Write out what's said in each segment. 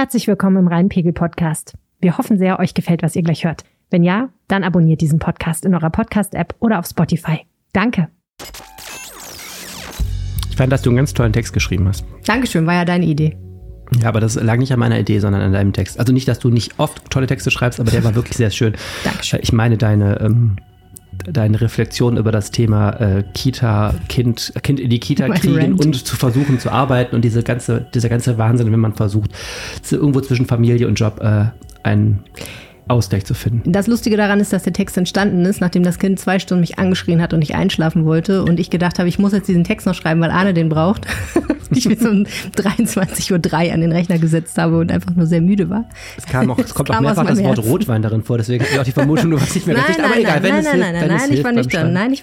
Herzlich willkommen im Rhein-Pegel-Podcast. Wir hoffen sehr, euch gefällt, was ihr gleich hört. Wenn ja, dann abonniert diesen Podcast in eurer Podcast-App oder auf Spotify. Danke. Ich fand, dass du einen ganz tollen Text geschrieben hast. Dankeschön, war ja deine Idee. Ja, aber das lag nicht an meiner Idee, sondern an deinem Text. Also nicht, dass du nicht oft tolle Texte schreibst, aber der war wirklich sehr schön. Dankeschön. Ich meine deine Reflexion über das Thema Kind in die Kita kriegen und zu versuchen zu arbeiten und dieser ganze Wahnsinn, wenn man versucht, irgendwo zwischen Familie und Job einen Ausgleich zu finden. Das Lustige daran ist, dass der Text entstanden ist, nachdem das Kind 2 Stunden mich angeschrien hat und ich einschlafen wollte und ich gedacht habe, ich muss jetzt diesen Text noch schreiben, weil Arne den braucht. Ich mich so um 23:03 Uhr an den Rechner gesetzt habe und einfach nur sehr müde war. Es kommt auch mehrfach das Wort Rotwein darin vor, deswegen habe ich auch die Vermutung, du warst nicht mehr richtig. Aber egal, wenn es hilft. Ich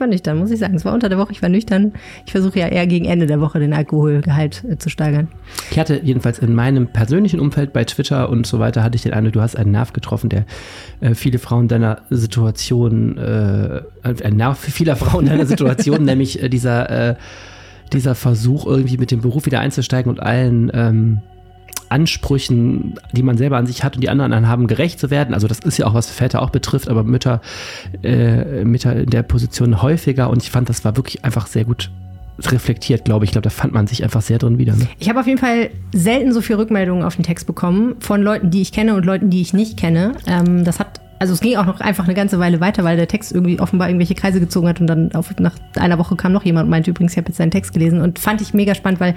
war nüchtern, muss ich sagen. Es war unter der Woche, ich war nüchtern. Ich versuche ja eher gegen Ende der Woche den Alkoholgehalt zu steigern. Ich hatte jedenfalls in meinem persönlichen Umfeld bei Twitter und so weiter, hatte ich den Eindruck, du hast einen Nerv getroffen, der viele Frauen deiner Situation, nämlich dieser Versuch, irgendwie mit dem Beruf wieder einzusteigen und allen Ansprüchen, die man selber an sich hat und die anderen haben, gerecht zu werden. Also das ist ja auch, was Väter auch betrifft, aber Mütter in der Position häufiger. Und ich fand, das war wirklich einfach sehr gut reflektiert, glaube ich. Ich glaube, da fand man sich einfach sehr drin wieder. Ne? Ich habe auf jeden Fall selten so viel Rückmeldungen auf den Text bekommen von Leuten, die ich kenne und Leuten, die ich nicht kenne. Also es ging auch noch einfach eine ganze Weile weiter, weil der Text irgendwie offenbar irgendwelche Kreise gezogen hat und dann nach einer Woche kam noch jemand und meinte übrigens, ich habe jetzt deinen Text gelesen und fand ich mega spannend, weil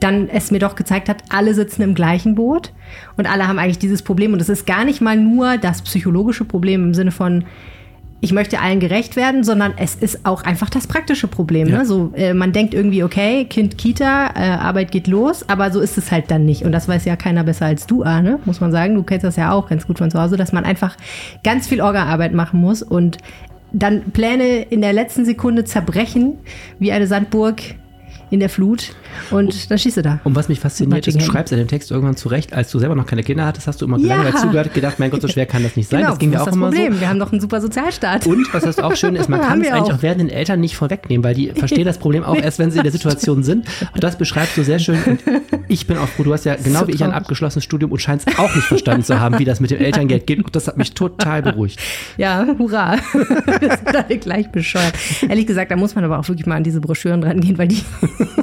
dann es mir doch gezeigt hat, alle sitzen im gleichen Boot und alle haben eigentlich dieses Problem und es ist gar nicht mal nur das psychologische Problem im Sinne von, ich möchte allen gerecht werden, sondern es ist auch einfach das praktische Problem. Ja. Ne? So, man denkt irgendwie, okay, Kind, Kita, Arbeit geht los, aber so ist es halt dann nicht. Und das weiß ja keiner besser als du, Arne, muss man sagen. Du kennst das ja auch ganz gut von zu Hause, dass man einfach ganz viel Orga-Arbeit machen muss und dann Pläne in der letzten Sekunde zerbrechen, wie eine Sandburg in der Flut und dann schießt du da. Und was mich fasziniert ist, du schreibst in dem Text irgendwann zurecht, als du selber noch keine Kinder hattest, hast du immer lange zugehört, gedacht, mein Gott, so schwer kann das nicht sein. Genau, das ging mir auch das immer Problem. So. Wir haben doch einen super Sozialstaat. Und was das auch schön ist, man kann es eigentlich auch werdenden Eltern nicht vorwegnehmen, weil die verstehen das Problem auch erst, wenn sie in der Situation sind. Und das beschreibst du sehr schön. Und ich bin auch froh, du hast ja genau wie ich ein abgeschlossenes Studium und scheinst auch nicht verstanden zu haben, wie das mit dem Elterngeld geht. Und das hat mich total beruhigt. Ja, hurra. Das sind alle gleich bescheuert. Ehrlich gesagt, da muss man aber auch wirklich mal an diese Broschüren rangehen, weil die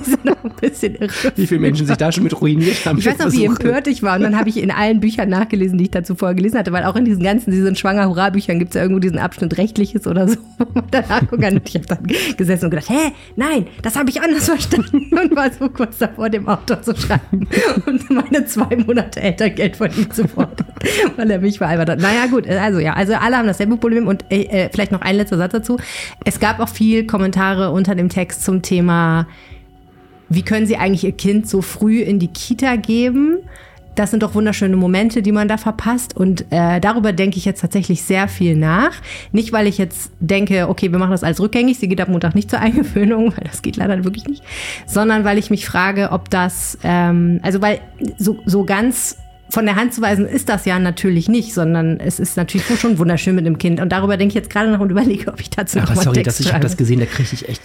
sind auch ein bisschen irre. Wie viele Menschen sich da schon mit ruiniert haben. Ich weiß noch, wie empört ich war. Und dann habe ich in allen Büchern nachgelesen, die ich dazu vorher gelesen hatte, weil auch in diesen Schwanger-Hurra-Büchern gibt es ja irgendwo diesen Abschnitt Rechtliches oder so. Und danach gucken kann. Und ich habe dann gesessen und gedacht, nein, das habe ich anders verstanden. Und war so kurz davor, dem Autor zu schreiben. Und meine 2 Monate Elterngeld von ihm zu fordern. Weil er mich veralbert hat. Naja, gut. Also alle haben dasselbe Problem. Und vielleicht noch ein letzter Satz dazu. Es gab auch viel Kommentare unter dem Text zum Thema, wie können sie eigentlich ihr Kind so früh in die Kita geben? Das sind doch wunderschöne Momente, die man da verpasst. Und darüber denke ich jetzt tatsächlich sehr viel nach. Nicht, weil ich jetzt denke, okay, wir machen das alles rückgängig. Sie geht ab Montag nicht zur Eingewöhnung, weil das geht leider wirklich nicht. Sondern weil ich mich frage, ob das, weil so ganz von der Hand zu weisen ist das ja natürlich nicht, sondern es ist natürlich schon wunderschön mit einem Kind. Und darüber denke ich jetzt gerade noch und überlege, ob ich dazu noch mal einen Text schreibe. Ich habe das gesehen, da kriege ich echt,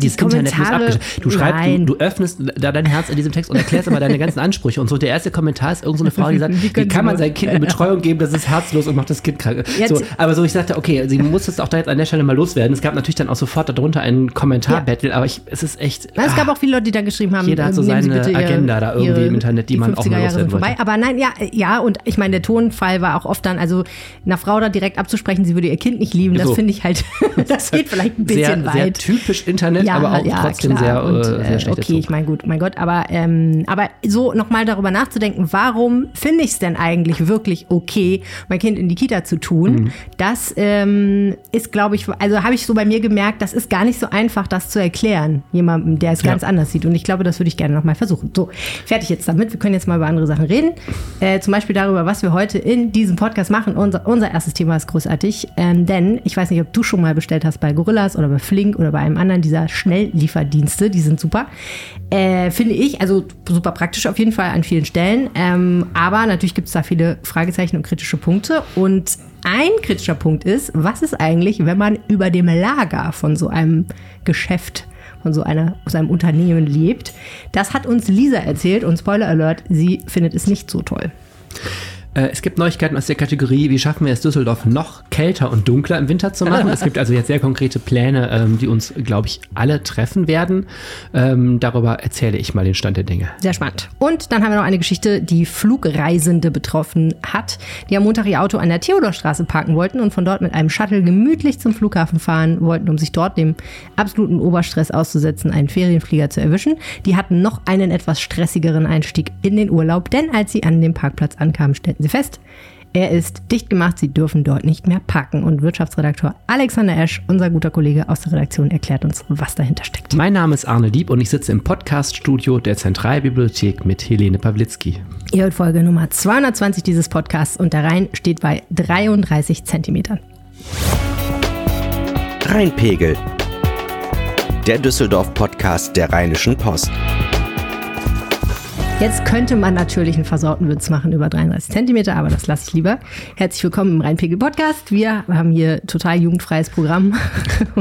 dieses Internet muss abgeschaltet. Du schreibst, du öffnest da dein Herz in diesem Text und erklärst aber deine ganzen Ansprüche. Und so der erste Kommentar ist irgendeine Frau, die sagt, wie kann man sein Kind in Betreuung geben, das ist herzlos und macht das Kind krank. So, aber so, ich sagte, okay, sie muss jetzt auch da jetzt an der Stelle mal loswerden. Es gab natürlich dann auch sofort darunter einen Kommentarbattle, aber es ist echt. Es gab auch viele Leute, die da geschrieben haben. Jeder hat so seine Agenda da irgendwie im Internet, die man auch Jahre sind vorbei. Aber nein, ja, und ich meine, der Tonfall war auch oft dann, also einer Frau da direkt abzusprechen, sie würde ihr Kind nicht lieben, das finde ich halt, das geht vielleicht ein bisschen sehr weit. Sehr typisch Internet, aber auch trotzdem klar. Sehr schlecht. Okay, ich meine, gut, mein Gott, aber so nochmal darüber nachzudenken, warum finde ich es denn eigentlich wirklich okay, mein Kind in die Kita zu tun, das ist, glaube ich, also habe ich so bei mir gemerkt, das ist gar nicht so einfach, das zu erklären, jemandem, der es ganz anders sieht. Und ich glaube, das würde ich gerne nochmal versuchen. So, fertig jetzt damit, wir können jetzt mal über andere Sachen reden. Zum Beispiel darüber, was wir heute in diesem Podcast machen. Unser erstes Thema ist großartig, denn ich weiß nicht, ob du schon mal bestellt hast bei Gorillas oder bei Flink oder bei einem anderen dieser Schnelllieferdienste. Die sind super. Finde ich, also super praktisch auf jeden Fall an vielen Stellen. Aber natürlich gibt es da viele Fragezeichen und kritische Punkte. Und ein kritischer Punkt ist, was ist eigentlich, wenn man über dem Lager von so einem Geschäft von so einem Unternehmen lebt. Das hat uns Lisa erzählt und Spoiler Alert, sie findet es nicht so toll. Es gibt Neuigkeiten aus der Kategorie, wie schaffen wir es, Düsseldorf noch kälter und dunkler im Winter zu machen. Es gibt also jetzt sehr konkrete Pläne, die uns, glaube ich, alle treffen werden. Darüber erzähle ich mal den Stand der Dinge. Sehr spannend. Und dann haben wir noch eine Geschichte, die Flugreisende betroffen hat, die am Montag ihr Auto an der Theodorstraße parken wollten und von dort mit einem Shuttle gemütlich zum Flughafen fahren wollten, um sich dort dem absoluten Oberstress auszusetzen, einen Ferienflieger zu erwischen. Die hatten noch einen etwas stressigeren Einstieg in den Urlaub, denn als sie an dem Parkplatz ankamen, stellten sie fest, er ist dicht gemacht, sie dürfen dort nicht mehr parken. Und Wirtschaftsredakteur Alexander Esch, unser guter Kollege aus der Redaktion, erklärt uns, was dahinter steckt. Mein Name ist Arne Lieb und ich sitze im Podcaststudio der Zentralbibliothek mit Helene Pawlitzki. Ihr hört Folge Nummer 220 dieses Podcasts und der Rhein steht bei 33 Zentimetern. Rheinpegel, der Düsseldorf-Podcast der Rheinischen Post. Jetzt könnte man natürlich einen versauten Witz machen über 33 Zentimeter, aber das lasse ich lieber. Herzlich willkommen im Rhein-Pegel-Podcast. Wir haben hier total jugendfreies Programm.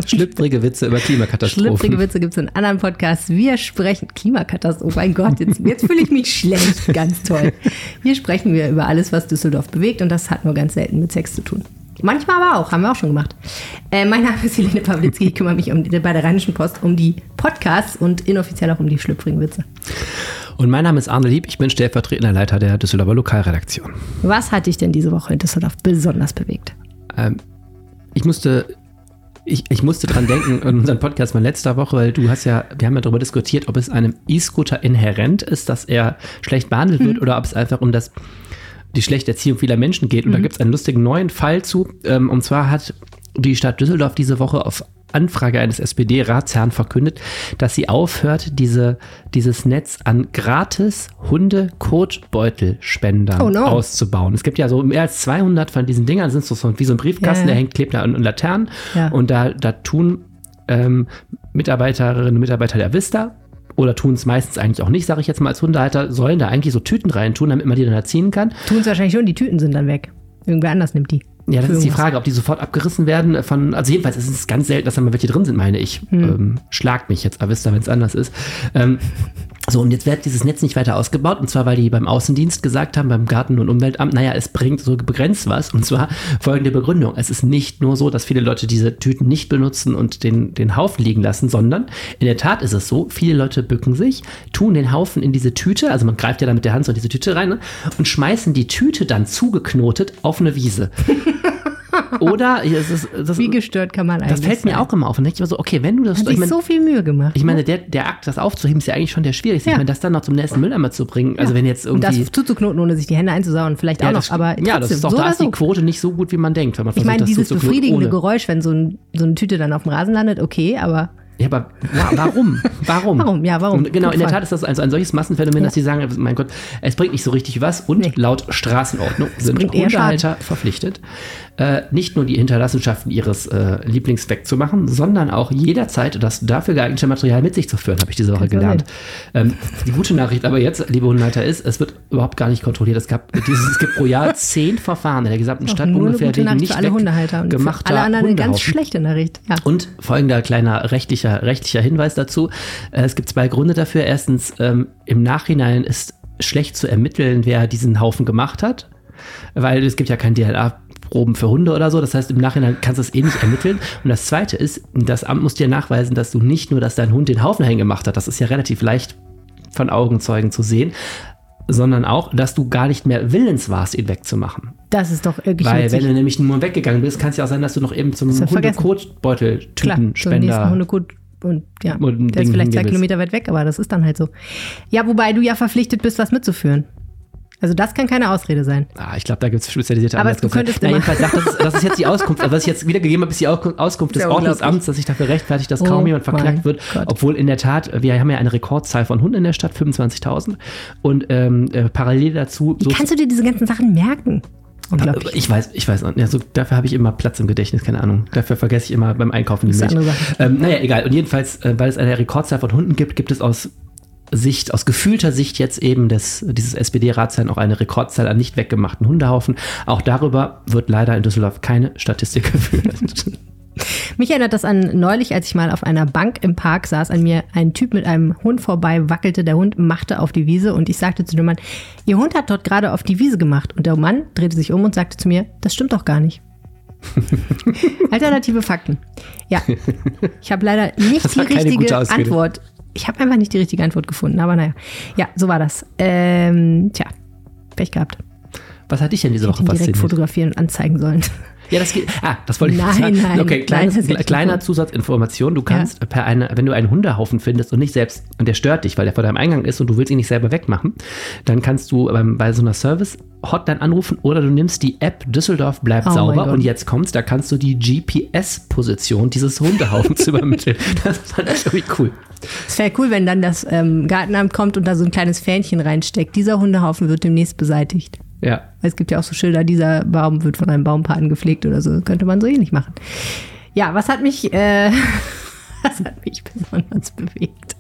Schlüpfrige Witze über Klimakatastrophen. Schlüpfrige Witze gibt es in anderen Podcasts. Wir sprechen Klimakatastrophen. Oh mein Gott, jetzt fühle ich mich schlecht. Ganz toll. Hier sprechen wir über alles, was Düsseldorf bewegt und das hat nur ganz selten mit Sex zu tun. Manchmal aber auch, haben wir auch schon gemacht. Mein Name ist Helene Pawlitzki, ich kümmere mich bei der Rheinischen Post um die Podcasts und inoffiziell auch um die schlüpfrigen Witze. Und mein Name ist Arne Lieb, ich bin stellvertretender Leiter der Düsseldorfer Lokalredaktion. Was hat dich denn diese Woche in Düsseldorf besonders bewegt? Ich musste dran denken, in unserem Podcast von letzter Woche, weil wir haben ja darüber diskutiert, ob es einem E-Scooter inhärent ist, dass er schlecht behandelt wird oder ob es einfach um die schlechte Erziehung vieler Menschen geht. Und da gibt es einen lustigen neuen Fall zu. Und zwar hat die Stadt Düsseldorf diese Woche auf Anfrage eines SPD-Ratsherrn verkündet, dass sie aufhört, dieses Netz an gratis Hunde-Kotbeutelspendern auszubauen. Es gibt ja so mehr als 200 von diesen Dingern, das sind so wie so ein Briefkasten, der klebt da an Laternen. Ja. Und da tun Mitarbeiterinnen und Mitarbeiter der Wista, oder tun es meistens eigentlich auch nicht, sage ich jetzt mal als Hundehalter, sollen da eigentlich so Tüten reintun, damit man die dann erziehen kann. Tun es wahrscheinlich schon, die Tüten sind dann weg. Irgendwer anders nimmt die. Ja, das ist die Frage, ob die sofort abgerissen werden. Also jedenfalls ist es ganz selten, dass da mal welche drin sind, meine ich. Schlagt mich jetzt, Avista, wenn es anders ist. So, und jetzt wird dieses Netz nicht weiter ausgebaut. Und zwar, weil die beim Außendienst gesagt haben, beim Garten- und Umweltamt, naja, es bringt so begrenzt was. Und zwar folgende Begründung. Es ist nicht nur so, dass viele Leute diese Tüten nicht benutzen und den Haufen liegen lassen, sondern in der Tat ist es so, viele Leute bücken sich, tun den Haufen in diese Tüte, also man greift ja dann mit der Hand so in diese Tüte rein, ne, und schmeißen die Tüte dann zugeknotet auf eine Wiese. Oder wie gestört kann man eigentlich sein? Das fällt mir auch immer auf. Und denke ich immer so, okay, wenn du das... so viel Mühe gemacht. Ich meine, der Akt, das aufzuheben, ist ja eigentlich schon der schwierigste. Ja. Ich meine, das dann noch zum nächsten Mülleimer zu bringen. Ja. Also wenn jetzt irgendwie... Und das zuzuknoten, ohne sich die Hände einzusauen, vielleicht auch noch. Aber ja, das ist doch, so da ist die Quote nicht so gut, wie man denkt. Wenn man versucht, dieses befriedigende Geräusch, wenn so eine Tüte dann auf dem Rasen landet, okay, aber... Ja, aber warum? Warum? Und genau, in der Tat ist das also ein solches Massenphänomen, dass sie sagen, mein Gott, es bringt nicht so richtig was. Und laut Straßenordnung sind Hundehalter verpflichtet, nicht nur die Hinterlassenschaften ihres Lieblings wegzumachen, sondern auch jederzeit das dafür geeignete Material mit sich zu führen, habe ich diese Woche gelernt. Die gute Nachricht aber jetzt, liebe Hundehalter, ist, es wird überhaupt gar nicht kontrolliert. Es gibt pro Jahr 10 Verfahren in der gesamten Stadt ungefähr, die nicht weggemacht haben. Alle anderen eine ganz schlechte Nachricht. Ja. Und folgender kleiner rechtlicher Hinweis dazu. Es gibt 2 Gründe dafür. Erstens, im Nachhinein ist schlecht zu ermitteln, wer diesen Haufen gemacht hat, weil es gibt ja kein DNA-Proben für Hunde oder so. Das heißt, im Nachhinein kannst du es eh nicht ermitteln. Und das Zweite ist, das Amt muss dir nachweisen, dass du nicht nur, dass dein Hund den Haufen hingemacht hat, das ist ja relativ leicht von Augenzeugen zu sehen, sondern auch, dass du gar nicht mehr willens warst, ihn wegzumachen. Das ist doch irgendwie weil, wenn du nämlich nur weggegangen bist, kann es ja auch sein, dass du noch eben zum Hundekotbeutel-Tütenspender... Und der ist vielleicht 2 Kilometer weit weg, aber das ist dann halt so. Ja, wobei du ja verpflichtet bist, was mitzuführen. Also das kann keine Ausrede sein. Ich glaube, da gibt es spezialisierte Anwaltskanzleien. Aber du könntest immer. Das ist jetzt die Auskunft. Also was ich jetzt wiedergegeben habe, ist die Auskunft des Ordnungsamts, dass ich dafür rechtfertigt, dass kaum jemand verklagt wird. Gott. Obwohl in der Tat, wir haben ja eine Rekordzahl von Hunden in der Stadt, 25.000. Und parallel dazu... Wie kannst du dir diese ganzen Sachen merken? Ich weiß nicht. Also, dafür habe ich immer Platz im Gedächtnis, keine Ahnung. Dafür vergesse ich immer beim Einkaufen die Milch. Naja, egal. Und jedenfalls, weil es eine Rekordzahl von Hunden gibt, gibt es aus gefühlter Sicht jetzt eben dieses SPD-Ratsherrn auch eine Rekordzahl an nicht weggemachten Hundehaufen. Auch darüber wird leider in Düsseldorf keine Statistik geführt. Mich erinnert das an neulich, als ich mal auf einer Bank im Park saß, an mir ein Typ mit einem Hund vorbei wackelte, der Hund machte auf die Wiese und ich sagte zu dem Mann, Ihr Hund hat dort gerade auf die Wiese gemacht. Und der Mann drehte sich um und sagte zu mir, das stimmt doch gar nicht. Alternative Fakten. Ja, ich habe leider nicht die richtige Antwort. Ich habe einfach nicht die richtige Antwort gefunden, aber naja. Ja, so war das. Tja, Pech gehabt. Was hatte ich denn diese Woche passiert? Direkt fotografieren und anzeigen sollen. Ja, das geht. Ah, das wollte ich nicht sagen. Nein, okay, kleiner Zusatzinformation. Du kannst wenn du einen Hundehaufen findest und nicht selbst, und der stört dich, weil der vor deinem Eingang ist und du willst ihn nicht selber wegmachen, dann kannst du bei so einer Service-Hotline anrufen oder du nimmst die App Düsseldorf bleibt sauber und jetzt kommt's, da kannst du die GPS-Position dieses Hundehaufens übermitteln. Das ist natürlich cool. Es wäre cool, wenn dann das Gartenamt kommt und da so ein kleines Fähnchen reinsteckt. Dieser Hundehaufen wird demnächst beseitigt. Ja. Es gibt ja auch so Schilder, dieser Baum wird von einem Baumpaten gepflegt oder so. Könnte man so ähnlich machen. Ja, was hat mich besonders bewegt?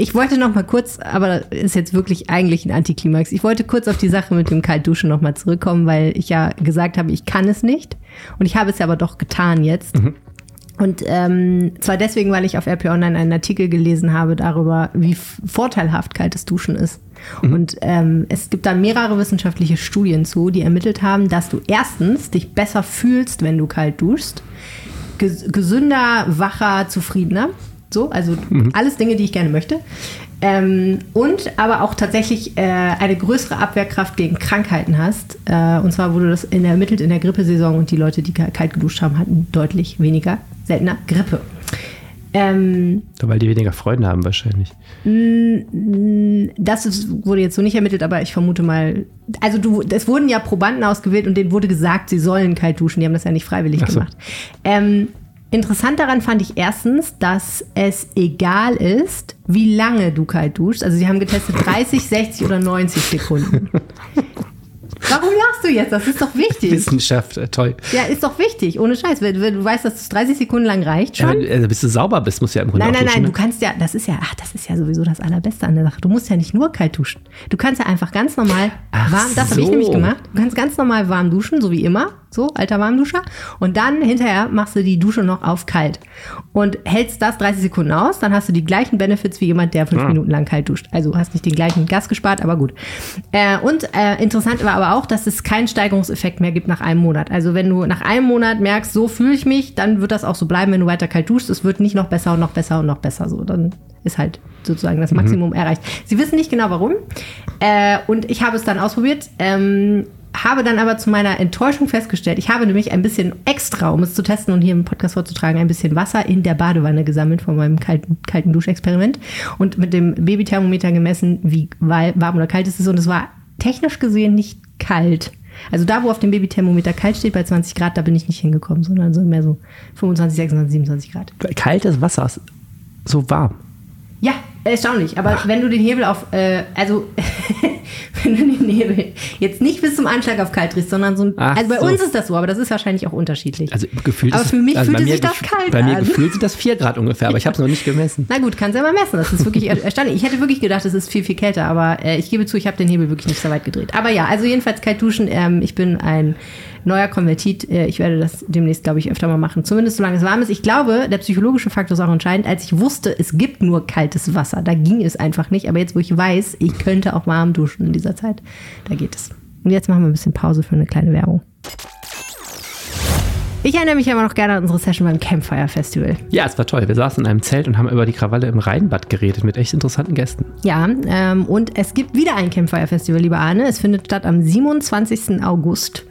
Ich wollte noch mal kurz, aber das ist jetzt wirklich eigentlich ein Antiklimax. Ich wollte kurz auf die Sache mit dem Kaltduschen noch mal zurückkommen, weil ich ja gesagt habe, ich kann es nicht. Und ich habe es ja aber doch getan jetzt. Mhm. Und zwar deswegen, weil ich auf RP Online einen Artikel gelesen habe darüber, wie vorteilhaft kaltes Duschen ist. Mhm. Und es gibt da mehrere wissenschaftliche Studien zu, die ermittelt haben, dass du erstens dich besser fühlst, wenn du kalt duschst, gesünder, wacher, zufriedener. So, also alles Dinge, die ich gerne möchte. Und aber auch tatsächlich eine größere Abwehrkraft gegen Krankheiten hast. Und zwar wurde das ermittelt in der Grippesaison und die Leute, die kalt geduscht haben, hatten deutlich weniger, seltener Grippe. Weil die weniger Freunde haben wahrscheinlich. Wurde jetzt so nicht ermittelt, aber ich vermute mal, also es wurden ja Probanden ausgewählt und denen wurde gesagt, sie sollen kalt duschen. Die haben das ja nicht freiwillig gemacht. Interessant daran fand ich erstens, dass es egal ist, wie lange du kalt duschst. Also sie haben getestet 30, 60 oder 90 Sekunden. Warum lachst du jetzt? Das ist doch wichtig. Wissenschaft, toll. Ja, ist doch wichtig, ohne Scheiß. Du weißt, dass es 30 Sekunden lang reicht schon. Bis du sauber bist, musst du ja im Grunde auch duschen. Nein, du kannst ja, das ist ja sowieso das Allerbeste an der Sache. Du musst ja nicht nur kalt duschen. Du kannst ja einfach ganz normal warm, das habe ich nämlich gemacht, du kannst ganz normal warm duschen, so wie immer. So, alter Warmduscher. Und dann hinterher machst du die Dusche noch auf kalt. Und hältst das 30 Sekunden aus, dann hast du die gleichen Benefits wie jemand, der 5 Minuten lang kalt duscht. Also hast nicht den gleichen Gas gespart, aber gut. Interessant war aber auch, dass es keinen Steigerungseffekt mehr gibt nach einem Monat. Also wenn du nach einem Monat merkst, so fühle ich mich, dann wird das auch so bleiben, wenn du weiter kalt duschst. Es wird nicht noch besser und noch besser und noch besser. So, dann ist halt sozusagen das Maximum erreicht. Sie wissen nicht genau, warum. Und ich habe es dann ausprobiert. Habe dann aber zu meiner Enttäuschung festgestellt, ich habe nämlich ein bisschen extra, um es zu testen und hier im Podcast vorzutragen, ein bisschen Wasser in der Badewanne gesammelt von meinem kalten Duschexperiment und mit dem Babythermometer gemessen, wie warm oder kalt es ist. Und es war technisch gesehen nicht kalt. Also da, wo auf dem Babythermometer kalt steht, bei 20 Grad, da bin ich nicht hingekommen, sondern so mehr so 25, 26, 27 Grad. Kaltes Wasser ist so warm. Ja, erstaunlich. Aber wenn du den Hebel auf, wenn du den Hebel jetzt nicht bis zum Anschlag auf kalt drehst, sondern so ein, bei uns ist das so, aber das ist wahrscheinlich auch unterschiedlich. Also gefühlt aber für mich fühlte sich das kalt an. Bei mir gefühlt sind das 4 Grad ungefähr, aber ich habe es noch nicht gemessen. Na gut, kannst ja mal messen. Das ist wirklich erstaunlich. Ich hätte wirklich gedacht, es ist viel, viel kälter, aber ich gebe zu, ich habe den Hebel wirklich nicht so weit gedreht. Aber ja, also jedenfalls kalt duschen. Ich bin ein neuer Konvertit. Ich werde das demnächst, glaube ich, öfter mal machen. Zumindest solange es warm ist. Ich glaube, der psychologische Faktor ist auch entscheidend. Als ich wusste, es gibt nur kaltes Wasser, da ging es einfach nicht. Aber jetzt, wo ich weiß, ich könnte auch warm duschen in dieser Zeit, da geht es. Und jetzt machen wir ein bisschen Pause für eine kleine Werbung. Ich erinnere mich immer noch gerne an unsere Session beim Campfire Festival. Ja, es war toll. Wir saßen in einem Zelt und haben über die Krawalle im Rheinbad geredet mit echt interessanten Gästen. Ja, und es gibt wieder ein Campfire Festival, lieber Arne. Es findet statt am 27. August.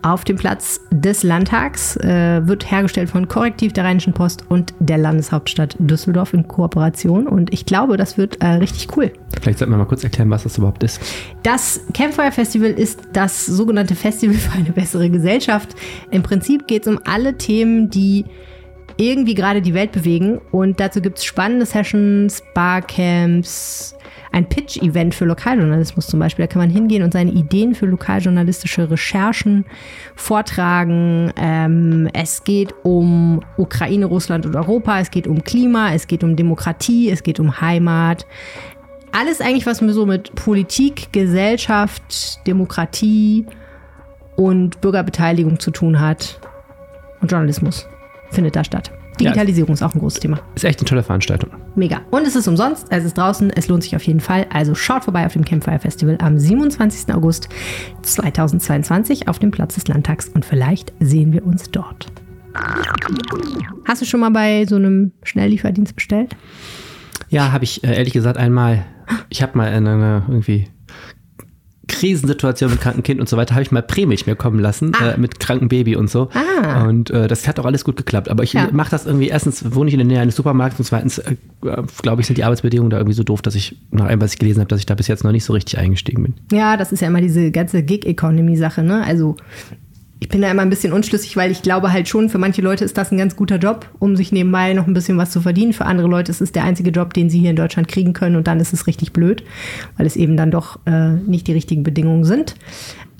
Auf dem Platz des Landtags wird hergestellt von Correctiv, der Rheinischen Post und der Landeshauptstadt Düsseldorf in Kooperation. Und ich glaube, das wird richtig cool. Vielleicht sollten wir mal kurz erklären, was das überhaupt ist. Das Campfire Festival ist das sogenannte Festival für eine bessere Gesellschaft. Im Prinzip geht es um alle Themen, die irgendwie gerade die Welt bewegen. Und dazu gibt es spannende Sessions, Barcamps, ein Pitch-Event für Lokaljournalismus zum Beispiel. Da kann man hingehen und seine Ideen für lokaljournalistische Recherchen vortragen. Es geht um Ukraine, Russland und Europa. Es geht um Klima, es geht um Demokratie, es geht um Heimat. Alles eigentlich, was so mit Politik, Gesellschaft, Demokratie und Bürgerbeteiligung zu tun hat. und Journalismus findet da statt. Digitalisierung ist auch ein großes Thema. Ist echt eine tolle Veranstaltung. Mega. Und es ist umsonst, es ist draußen, es lohnt sich auf jeden Fall. Also schaut vorbei auf dem Campfire Festival am 27. August 2022 auf dem Platz des Landtags und vielleicht sehen wir uns dort. Hast du schon mal bei so einem Schnelllieferdienst bestellt? Ja, habe ich ehrlich gesagt einmal. Ich habe mal in einer irgendwie Krisensituation mit krankem Kind und so weiter, habe ich mal Prämilch mir kommen lassen, mit krankem Baby und so. Und das hat auch alles gut geklappt. Aber ich mache das irgendwie, erstens wohne ich in der Nähe eines Supermarkts und zweitens, glaube ich, sind die Arbeitsbedingungen da irgendwie so doof, dass ich, nach allem, was ich gelesen habe, dass ich da bis jetzt noch nicht so richtig eingestiegen bin. Ja, das ist ja immer diese ganze Gig-Economy-Sache, ne? Also ich bin da immer ein bisschen unschlüssig, weil ich glaube halt schon, für manche Leute ist das ein ganz guter Job, um sich nebenbei noch ein bisschen was zu verdienen. Für andere Leute ist es der einzige Job, den sie hier in Deutschland kriegen können und dann ist es richtig blöd, weil es eben dann doch nicht die richtigen Bedingungen sind.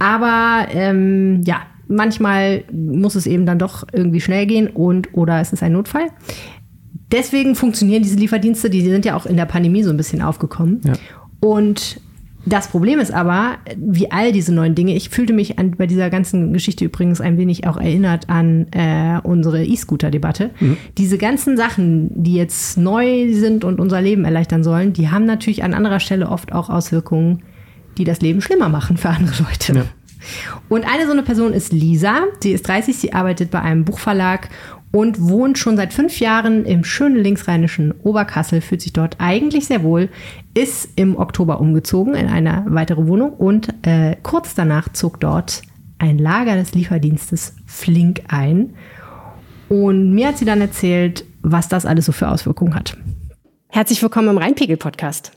Aber ja, manchmal muss es eben dann doch irgendwie schnell gehen und oder es ist ein Notfall. Deswegen funktionieren diese Lieferdienste, die sind ja auch in der Pandemie so ein bisschen aufgekommen. Ja. Und das Problem ist aber, wie all diese neuen Dinge, ich fühlte mich bei dieser ganzen Geschichte übrigens ein wenig auch erinnert an unsere E-Scooter-Debatte. Mhm. Diese ganzen Sachen, die jetzt neu sind und unser Leben erleichtern sollen, die haben natürlich an anderer Stelle oft auch Auswirkungen, die das Leben schlimmer machen für andere Leute. Ja. Und eine so eine Person ist Lisa. Sie ist 30, sie arbeitet bei einem Buchverlag und wohnt schon seit 5 Jahren im schönen linksrheinischen Oberkassel, fühlt sich dort eigentlich sehr wohl, ist im Oktober umgezogen in eine weitere Wohnung und kurz danach zog dort ein Lager des Lieferdienstes Flink ein. Und mir hat sie dann erzählt, was das alles so für Auswirkungen hat. Herzlich willkommen im Rhein-Pegel-Podcast.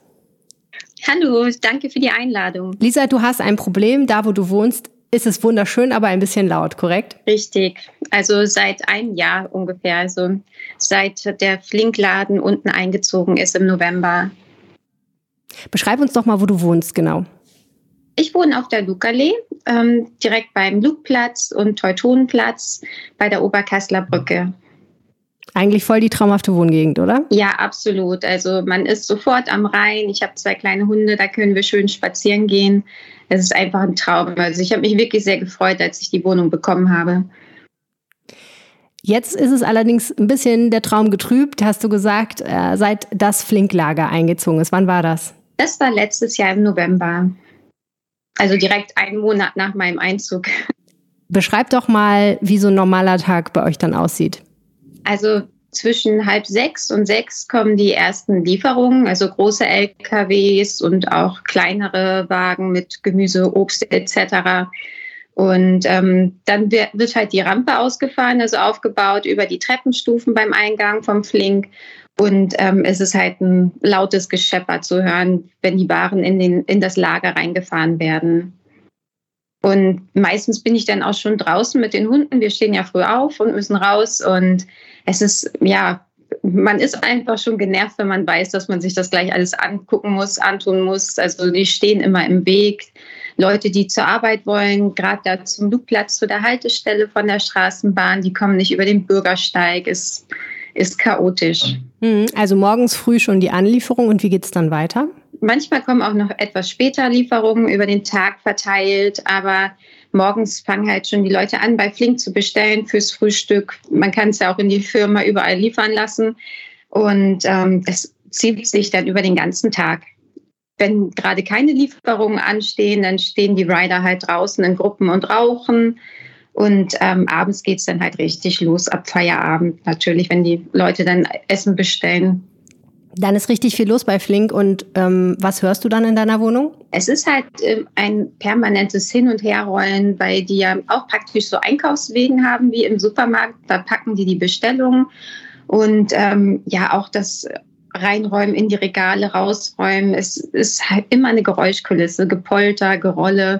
Hallo, danke für die Einladung. Lisa, du hast ein Problem, da wo du wohnst, ist es wunderschön, aber ein bisschen laut, korrekt? Richtig. Also seit einem Jahr ungefähr, also seit der Flink-Laden unten eingezogen ist im November. Beschreib uns doch mal, wo du wohnst, genau. Ich wohne auf der Lukallee, direkt beim Lukplatz und Teutonenplatz bei der Oberkasseler Brücke. Eigentlich voll die traumhafte Wohngegend, oder? Ja, absolut. Also man ist sofort am Rhein. Ich habe 2 kleine Hunde, da können wir schön spazieren gehen. Es ist einfach ein Traum. Also ich habe mich wirklich sehr gefreut, als ich die Wohnung bekommen habe. Jetzt ist es allerdings ein bisschen der Traum getrübt, hast du gesagt, seit das Flink-Lager eingezogen ist. Wann war das? Das war letztes Jahr im November. Also direkt einen Monat nach meinem Einzug. Beschreib doch mal, wie so ein normaler Tag bei euch dann aussieht. Also zwischen 5:30 und 6 kommen die ersten Lieferungen, also große LKWs und auch kleinere Wagen mit Gemüse, Obst etc. Und dann wird halt die Rampe ausgefahren, also aufgebaut über die Treppenstufen beim Eingang vom Flink. Und es ist halt ein lautes Geschepper zu hören, wenn die Waren in das Lager reingefahren werden. Und meistens bin ich dann auch schon draußen mit den Hunden. Wir stehen ja früh auf und müssen raus. Und es ist, ja, man ist einfach schon genervt, wenn man weiß, dass man sich das gleich alles angucken muss, antun muss. Also die stehen immer im Weg. Leute, die zur Arbeit wollen, gerade da zum Lukplatz, zu der Haltestelle von der Straßenbahn, die kommen nicht über den Bürgersteig. Es ist chaotisch. Also morgens früh schon die Anlieferung. Und wie geht's dann weiter? Manchmal kommen auch noch etwas später Lieferungen über den Tag verteilt, aber morgens fangen halt schon die Leute an, bei Flink zu bestellen fürs Frühstück. Man kann es ja auch in die Firma überall liefern lassen und das zieht sich dann über den ganzen Tag. Wenn gerade keine Lieferungen anstehen, dann stehen die Rider halt draußen in Gruppen und rauchen und abends geht es dann halt richtig los ab Feierabend natürlich, wenn die Leute dann Essen bestellen. Dann ist richtig viel los bei Flink und was hörst du dann in deiner Wohnung? Es ist halt ein permanentes Hin- und Herrollen, weil die ja auch praktisch so Einkaufswegen haben wie im Supermarkt. Da packen die Bestellungen und ja auch das Reinräumen in die Regale, rausräumen. Es ist halt immer eine Geräuschkulisse, Gepolter, Gerolle.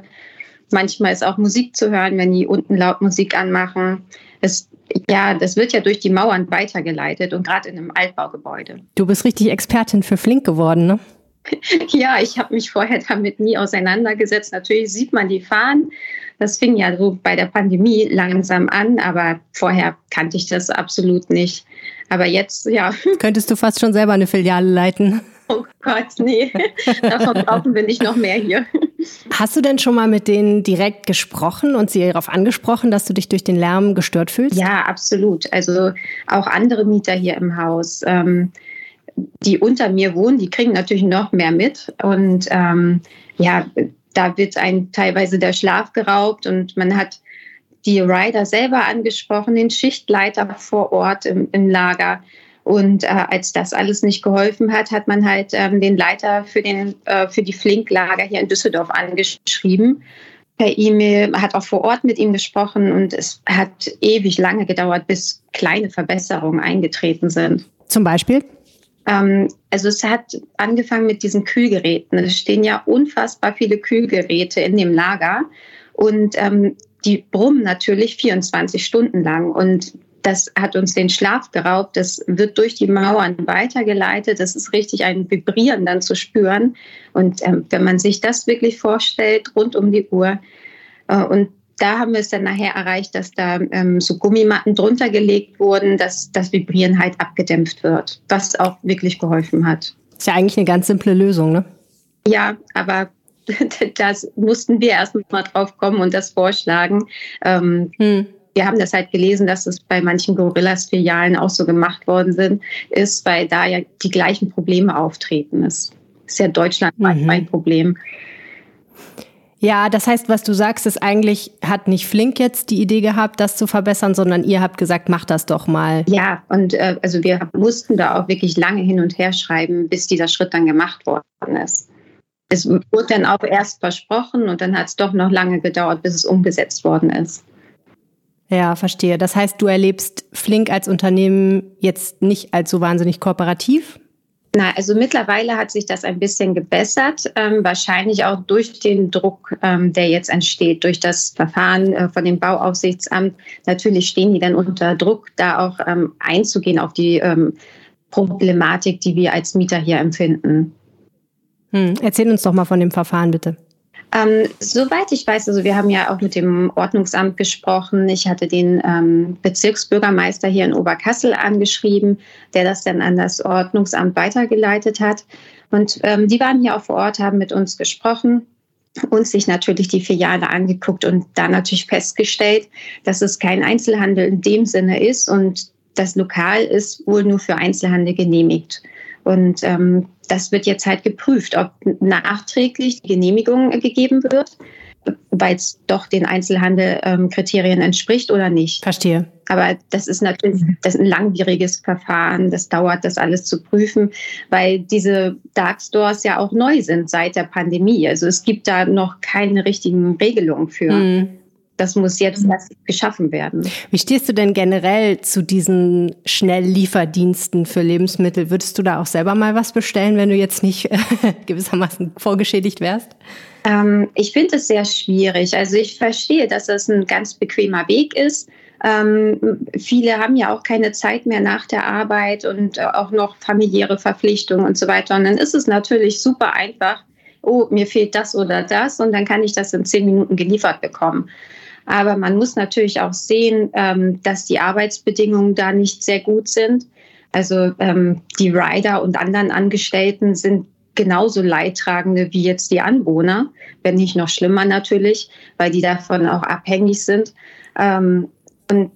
Manchmal ist auch Musik zu hören, wenn die unten laut Musik anmachen. Das wird ja durch die Mauern weitergeleitet und gerade in einem Altbaugebäude. Du bist richtig Expertin für Flink geworden, ne? Ja, ich habe mich vorher damit nie auseinandergesetzt. Natürlich sieht man die Fahnen. Das fing ja so bei der Pandemie langsam an, aber vorher kannte ich das absolut nicht. Aber jetzt, ja. Könntest du fast schon selber eine Filiale leiten? Oh Gott, nee. Davon brauchen wir nicht noch mehr hier. Hast du denn schon mal mit denen direkt gesprochen und sie darauf angesprochen, dass du dich durch den Lärm gestört fühlst? Ja, absolut. Also auch andere Mieter hier im Haus, die unter mir wohnen, die kriegen natürlich noch mehr mit. Und da wird einem teilweise der Schlaf geraubt und man hat die Rider selber angesprochen, den Schichtleiter vor Ort im Lager. Und als das alles nicht geholfen hat, hat man halt den Leiter für die Flink-Lager hier in Düsseldorf angeschrieben. Per E-Mail, hat auch vor Ort mit ihm gesprochen und es hat ewig lange gedauert, bis kleine Verbesserungen eingetreten sind. Zum Beispiel? Also es hat angefangen mit diesen Kühlgeräten. Es stehen ja unfassbar viele Kühlgeräte in dem Lager und die brummen natürlich 24 Stunden lang und das hat uns den Schlaf geraubt. Das wird durch die Mauern weitergeleitet. Das ist richtig ein Vibrieren dann zu spüren. Und wenn man sich das wirklich vorstellt, rund um die Uhr. Und da haben wir es dann nachher erreicht, dass da so Gummimatten drunter gelegt wurden, dass das Vibrieren halt abgedämpft wird, was auch wirklich geholfen hat. Ist ja eigentlich eine ganz simple Lösung, ne? Ja, aber das mussten wir erst mal drauf kommen und das vorschlagen. Wir haben das halt gelesen, dass es bei manchen Gorillas-Filialen auch so gemacht worden ist, weil da ja die gleichen Probleme auftreten. Das ist ja deutschlandweit ein Problem. Ja, das heißt, was du sagst, ist eigentlich, hat nicht Flink jetzt die Idee gehabt, das zu verbessern, sondern ihr habt gesagt, mach das doch mal. Ja, und also wir mussten da auch wirklich lange hin und her schreiben, bis dieser Schritt dann gemacht worden ist. Es wurde dann auch erst versprochen und dann hat es doch noch lange gedauert, bis es umgesetzt worden ist. Ja, verstehe. Das heißt, du erlebst Flink als Unternehmen jetzt nicht als so wahnsinnig kooperativ? Na, also mittlerweile hat sich das ein bisschen gebessert, wahrscheinlich auch durch den Druck, der jetzt entsteht, durch das Verfahren von dem Bauaufsichtsamt. Natürlich stehen die dann unter Druck, da auch einzugehen auf die Problematik, die wir als Mieter hier empfinden. Erzähl uns doch mal von dem Verfahren, bitte. Soweit ich weiß, also wir haben ja auch mit dem Ordnungsamt gesprochen. Ich hatte den Bezirksbürgermeister hier in Oberkassel angeschrieben, der das dann an das Ordnungsamt weitergeleitet hat. Und die waren hier auch vor Ort, haben mit uns gesprochen und sich natürlich die Filiale angeguckt und da natürlich festgestellt, dass es kein Einzelhandel in dem Sinne ist und das Lokal ist wohl nur für Einzelhandel genehmigt. Und das wird jetzt halt geprüft, ob nachträglich die Genehmigung gegeben wird, weil es doch den Einzelhandelkriterien entspricht oder nicht. Verstehe. Aber das ist natürlich ein langwieriges Verfahren. Das dauert, das alles zu prüfen, weil diese Dark Stores ja auch neu sind seit der Pandemie. Also es gibt da noch keine richtigen Regelungen für. Das muss jetzt erst geschaffen werden. Wie stehst du denn generell zu diesen Schnelllieferdiensten für Lebensmittel? Würdest du da auch selber mal was bestellen, wenn du jetzt nicht gewissermaßen vorgeschädigt wärst? Ich finde es sehr schwierig. Also ich verstehe, dass das ein ganz bequemer Weg ist. Viele haben ja auch keine Zeit mehr nach der Arbeit und auch noch familiäre Verpflichtungen und so weiter. Und dann ist es natürlich super einfach. Oh, mir fehlt das oder das und dann kann ich das in 10 Minuten geliefert bekommen. Aber man muss natürlich auch sehen, dass die Arbeitsbedingungen da nicht sehr gut sind. Also die Rider und anderen Angestellten sind genauso Leidtragende wie jetzt die Anwohner, wenn nicht noch schlimmer natürlich, weil die davon auch abhängig sind. Und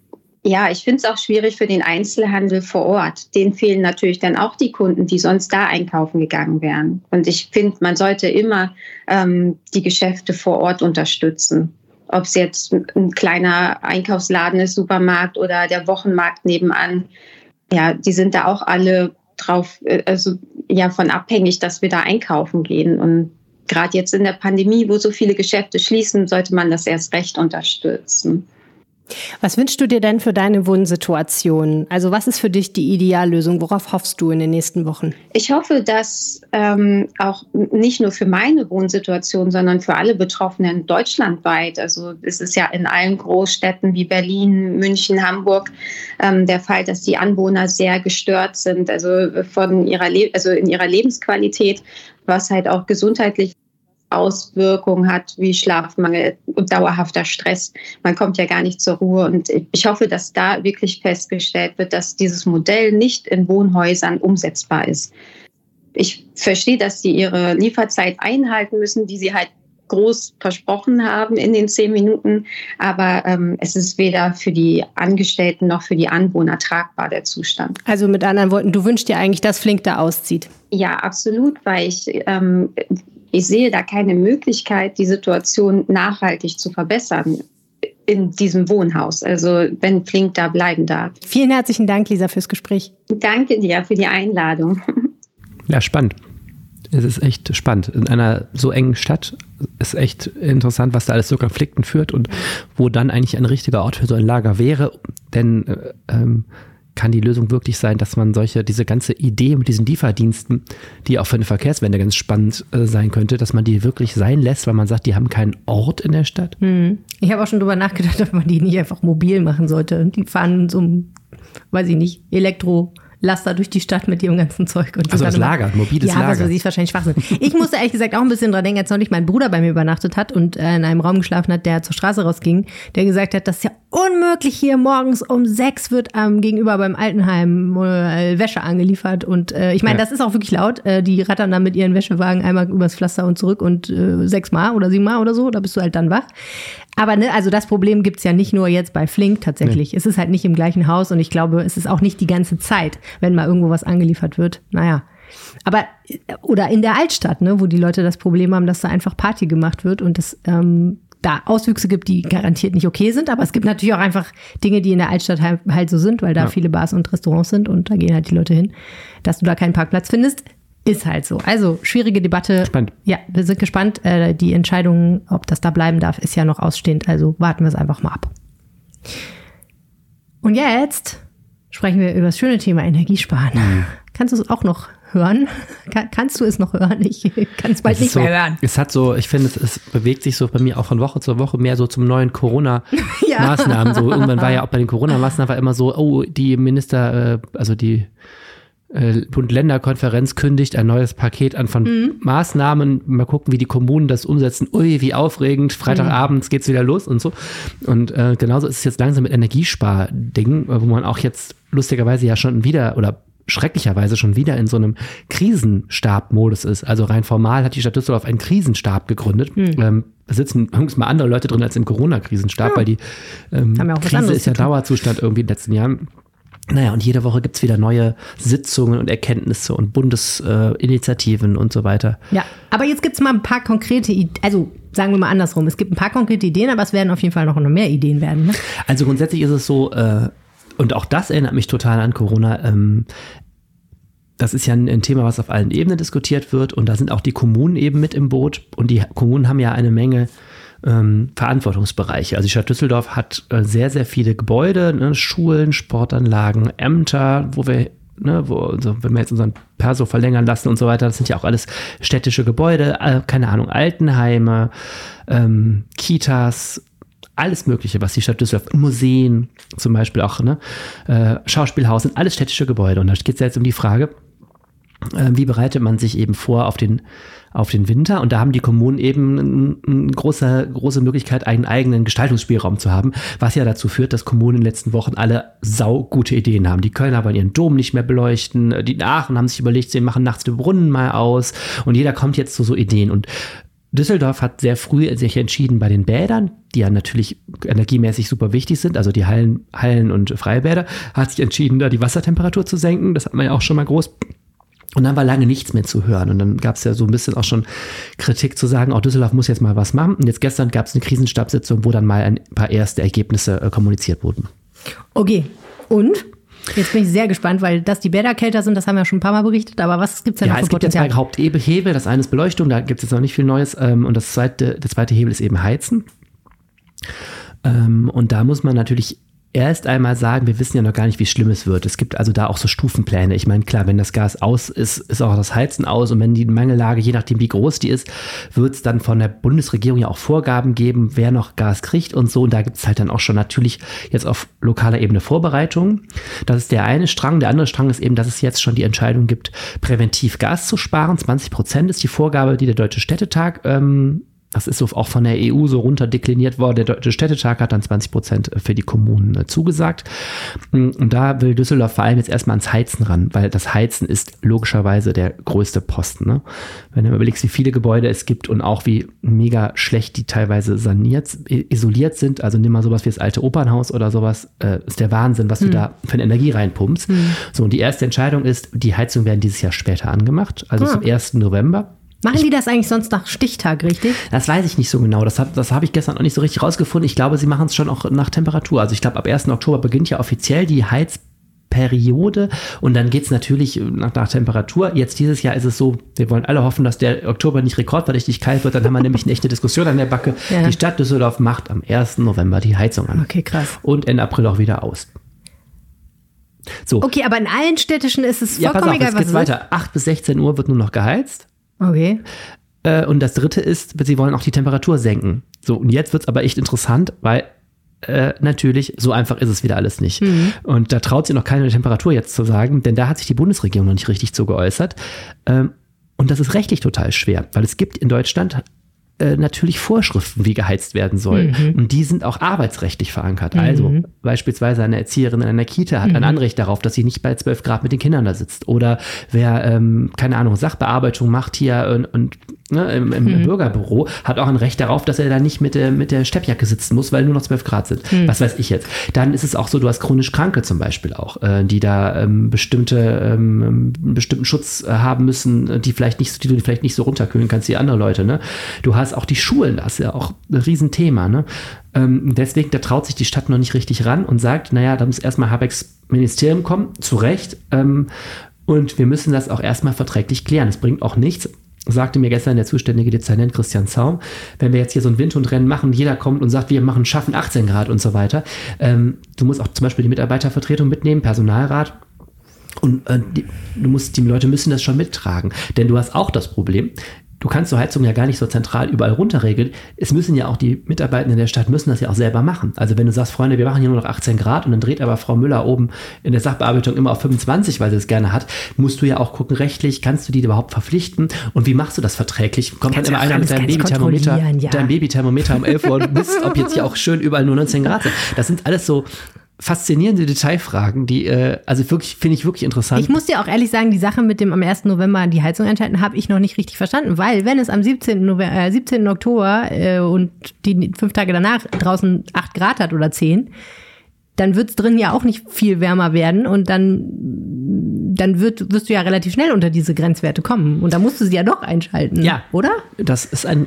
ja, ich finde es auch schwierig für den Einzelhandel vor Ort. Denen fehlen natürlich dann auch die Kunden, die sonst da einkaufen gegangen wären. Und ich finde, man sollte immer die Geschäfte vor Ort unterstützen. Ob es jetzt ein kleiner Einkaufsladen ist, Supermarkt oder der Wochenmarkt nebenan, ja, die sind da auch alle drauf, von abhängig, dass wir da einkaufen gehen. Und gerade jetzt in der Pandemie, wo so viele Geschäfte schließen, sollte man das erst recht unterstützen. Was wünschst du dir denn für deine Wohnsituation? Also was ist für dich die Ideallösung? Worauf hoffst du in den nächsten Wochen? Ich hoffe, dass auch nicht nur für meine Wohnsituation, sondern für alle Betroffenen deutschlandweit, also es ist ja in allen Großstädten wie Berlin, München, Hamburg der Fall, dass die Anwohner sehr gestört sind, also in ihrer Lebensqualität, was halt auch gesundheitlich Auswirkungen hat, wie Schlafmangel und dauerhafter Stress. Man kommt ja gar nicht zur Ruhe und ich hoffe, dass da wirklich festgestellt wird, dass dieses Modell nicht in Wohnhäusern umsetzbar ist. Ich verstehe, dass sie ihre Lieferzeit einhalten müssen, die sie halt groß versprochen haben in den 10 Minuten. Aber es ist weder für die Angestellten noch für die Anwohner tragbar, der Zustand. Also mit anderen Worten, du wünschst dir eigentlich, dass Flink da auszieht? Ja, absolut, weil ich sehe da keine Möglichkeit, die Situation nachhaltig zu verbessern in diesem Wohnhaus. Also wenn Flink da bleiben darf. Vielen herzlichen Dank, Lisa, fürs Gespräch. Danke dir für die Einladung. Ja, spannend. Es ist echt spannend. In einer so engen Stadt ist echt interessant, was da alles zu Konflikten führt und wo dann eigentlich ein richtiger Ort für so ein Lager wäre. Denn kann die Lösung wirklich sein, dass man diese ganze Idee mit diesen Lieferdiensten, die auch für eine Verkehrswende ganz spannend sein könnte, dass man die wirklich sein lässt, weil man sagt, die haben keinen Ort in der Stadt? Hm. Ich habe auch schon drüber nachgedacht, ob man die nicht einfach mobil machen sollte. Die fahren so ein, weiß ich nicht, Elektrolaster durch die Stadt mit ihrem ganzen Zeug. Und also das Lager, mobiles Lager. Ja, was für sie ist wahrscheinlich Schwachsinn. Ich musste ehrlich gesagt auch ein bisschen dran denken, als neulich mein Bruder bei mir übernachtet hat und in einem Raum geschlafen hat, der zur Straße rausging, der gesagt hat, das ist ja unmöglich, hier morgens um 6 wird gegenüber beim Altenheim Wäsche angeliefert. Und ich meine, das ist auch wirklich laut. Die rattern dann mit ihren Wäschewagen einmal übers Pflaster und zurück und 6-mal oder 7-mal oder so, da bist du halt dann wach. Aber ne, also das Problem gibt's ja nicht nur jetzt bei Flink tatsächlich. Nee. Es ist halt nicht im gleichen Haus und ich glaube, es ist auch nicht die ganze Zeit, wenn mal irgendwo was angeliefert wird. Naja. Aber, oder in der Altstadt, ne, wo die Leute das Problem haben, dass da einfach Party gemacht wird und das da Auswüchse gibt, die garantiert nicht okay sind. Aber es gibt natürlich auch einfach Dinge, die in der Altstadt halt so sind, weil da viele Bars und Restaurants sind und da gehen halt die Leute hin. Dass du da keinen Parkplatz findest, ist halt so. Also schwierige Debatte. Spannend. Ja, wir sind gespannt. Die Entscheidung, ob das da bleiben darf, ist ja noch ausstehend. Also warten wir es einfach mal ab. Und jetzt sprechen wir über das schöne Thema Energiesparen. Mhm. Kannst du es auch noch hören? Kannst du es noch hören? Ich kann es bald nicht mehr hören. Es hat ich finde, es bewegt sich so bei mir auch von Woche zu Woche mehr so zum neuen Corona-Maßnahmen. So, irgendwann war ja auch bei den Corona-Maßnahmen war immer so, die Minister, also die Bund-Länder-Konferenz kündigt ein neues Paket an von Maßnahmen. Mal gucken, wie die Kommunen das umsetzen. Ui, wie aufregend. Freitagabends geht's wieder los und so. Und genauso ist es jetzt langsam mit Energiespardingen, wo man auch jetzt lustigerweise ja schon wieder oder schrecklicherweise schon wieder in so einem Krisenstab-Modus ist. Also rein formal hat die Stadt Düsseldorf einen Krisenstab gegründet. Da sitzen übrigens mal andere Leute drin als im Corona-Krisenstab, weil die Krise ist ja Dauerzustand irgendwie in den letzten Jahren. Naja, und jede Woche gibt's wieder neue Sitzungen und Erkenntnisse und Bundesinitiativen und so weiter. Ja, aber jetzt gibt's mal ein paar konkrete Ideen, also sagen wir mal andersrum, es gibt ein paar konkrete Ideen, aber es werden auf jeden Fall noch mehr Ideen werden. Ne? Also grundsätzlich ist es so, und auch das erinnert mich total an Corona, das ist ja ein Thema, was auf allen Ebenen diskutiert wird und da sind auch die Kommunen eben mit im Boot und die Kommunen haben ja eine Menge Verantwortungsbereiche. Also die Stadt Düsseldorf hat sehr, sehr viele Gebäude, ne, Schulen, Sportanlagen, Ämter, wenn wir jetzt unseren Perso verlängern lassen und so weiter, das sind ja auch alles städtische Gebäude, keine Ahnung, Altenheime, Kitas, alles Mögliche, was die Stadt Düsseldorf, Museen zum Beispiel auch, ne, Schauspielhaus, sind alles städtische Gebäude. Und da geht es ja jetzt um die Frage, wie bereitet man sich eben vor auf den Winter? Und da haben die Kommunen eben eine große Möglichkeit, einen eigenen Gestaltungsspielraum zu haben, was ja dazu führt, dass Kommunen in den letzten Wochen alle saugute Ideen haben. Die Kölner wollen ihren Dom nicht mehr beleuchten, die Aachen haben sich überlegt, sie machen nachts den Brunnen mal aus und jeder kommt jetzt zu so Ideen. Und Düsseldorf hat sehr früh sich entschieden bei den Bädern, die ja natürlich energiemäßig super wichtig sind, also die Hallen und Freibäder, hat sich entschieden, da die Wassertemperatur zu senken. Das hat man ja auch schon mal groß. Und dann war lange nichts mehr zu hören. Und dann gab es ja so ein bisschen auch schon Kritik zu sagen, Düsseldorf muss jetzt mal was machen. Und jetzt gestern gab es eine Krisenstabssitzung, wo dann mal ein paar erste Ergebnisse kommuniziert wurden. Okay, und? Jetzt bin ich sehr gespannt, weil dass die Bäder kälter sind, das haben wir schon ein paar Mal berichtet, aber was gibt's denn noch für Potenzial? Ja, es gibt jetzt zwei Haupthebel, das eine ist Beleuchtung, da gibt's jetzt noch nicht viel Neues und der zweite Hebel ist eben Heizen. Und da muss man natürlich erst einmal sagen, wir wissen ja noch gar nicht, wie schlimm es wird. Es gibt also da auch so Stufenpläne. Ich meine, klar, wenn das Gas aus ist, ist auch das Heizen aus. Und wenn die Mangellage, je nachdem wie groß die ist, wird es dann von der Bundesregierung ja auch Vorgaben geben, wer noch Gas kriegt und so. Und da gibt es halt dann auch schon natürlich jetzt auf lokaler Ebene Vorbereitungen. Das ist der eine Strang. Der andere Strang ist eben, dass es jetzt schon die Entscheidung gibt, präventiv Gas zu sparen. 20% ist die Vorgabe, die der Deutsche Städtetag Das ist so auch von der EU so runter dekliniert worden. Der Deutsche Städtetag hat dann 20% für die Kommunen zugesagt. Und da will Düsseldorf vor allem jetzt erstmal ans Heizen ran, weil das Heizen ist logischerweise der größte Posten. Ne? Wenn du überlegst, wie viele Gebäude es gibt und auch wie mega schlecht die teilweise saniert, isoliert sind, also nimm mal sowas wie das alte Opernhaus oder sowas, ist der Wahnsinn, was du da für eine Energie reinpumpst. So, und die erste Entscheidung ist, die Heizungen werden dieses Jahr später angemacht, also zum 1. November. Machen die das eigentlich sonst nach Stichtag, richtig? Das weiß ich nicht so genau. Das hab ich gestern auch nicht so richtig rausgefunden. Ich glaube, sie machen es schon auch nach Temperatur. Also ich glaube, ab 1. Oktober beginnt ja offiziell die Heizperiode. Und dann geht es natürlich nach Temperatur. Jetzt dieses Jahr ist es so, wir wollen alle hoffen, dass der Oktober nicht rekordverdächtig kalt wird. Dann haben wir nämlich eine echte Diskussion an der Backe. Ja. Die Stadt Düsseldorf macht am 1. November die Heizung an. Okay, krass. Und Ende April auch wieder aus. So. Okay, aber in allen städtischen ist es vollkommen egal, was es ist. Ja, pass auf, jetzt geht's weiter. 8 bis 16 Uhr wird nur noch geheizt. Okay. Und das dritte ist, sie wollen auch die Temperatur senken. So, und jetzt wird es aber echt interessant, weil natürlich, so einfach ist es wieder alles nicht. Mhm. Und da traut sich noch keine Temperatur jetzt zu sagen, denn da hat sich die Bundesregierung noch nicht richtig zu geäußert. Und das ist rechtlich total schwer, weil es gibt in Deutschland natürlich Vorschriften, wie geheizt werden soll. Mhm. Und die sind auch arbeitsrechtlich verankert. Mhm. Also beispielsweise eine Erzieherin in einer Kita hat ein Anrecht darauf, dass sie nicht bei 12 Grad mit den Kindern da sitzt. Oder wer, keine Ahnung, Sachbearbeitung macht hier im Bürgerbüro, hat auch ein Recht darauf, dass er da nicht mit der Steppjacke sitzen muss, weil nur noch 12 Grad sind. Mhm. Was weiß ich jetzt. Dann ist es auch so, du hast chronisch Kranke zum Beispiel auch, die da bestimmten Schutz haben müssen, die du vielleicht nicht so runterkühlen kannst wie andere Leute. Ne? Du hast auch die Schulen, das ist ja auch ein Riesenthema. Ne? Deswegen, da traut sich die Stadt noch nicht richtig ran und sagt, naja, da muss erstmal Habecks Ministerium kommen, zu Recht. Und wir müssen das auch erstmal verträglich klären. Es bringt auch nichts, sagte mir gestern der zuständige Dezernent Christian Zaum, wenn wir jetzt hier so ein Windhundrennen machen, jeder kommt und sagt, wir schaffen 18 Grad und so weiter. Du musst auch zum Beispiel die Mitarbeitervertretung mitnehmen, Personalrat. Und die Leute müssen das schon mittragen. Denn du hast auch das Problem, du kannst so Heizung ja gar nicht so zentral überall runterregeln. Es müssen ja auch die Mitarbeitenden der Stadt müssen das ja auch selber machen. Also wenn du sagst, Freunde, wir machen hier nur noch 18 Grad und dann dreht aber Frau Müller oben in der Sachbearbeitung immer auf 25, weil sie es gerne hat, musst du ja auch gucken, rechtlich, kannst du die überhaupt verpflichten? Und wie machst du das verträglich? Kommt dann immer einer mit deinem Babythermometer um 11 Uhr und misst, ob jetzt hier auch schön überall nur 19 Grad sind. Das sind alles so faszinierende Detailfragen, die also wirklich, finde ich wirklich interessant. Ich muss dir auch ehrlich sagen, die Sache mit dem am 1. November die Heizung einschalten, habe ich noch nicht richtig verstanden, weil wenn es am 17. Oktober und die 5 Tage danach draußen 8 Grad hat oder 10, dann wird es drin ja auch nicht viel wärmer werden und dann wirst du ja relativ schnell unter diese Grenzwerte kommen und da musst du sie ja doch einschalten, ja, oder? Das ist eine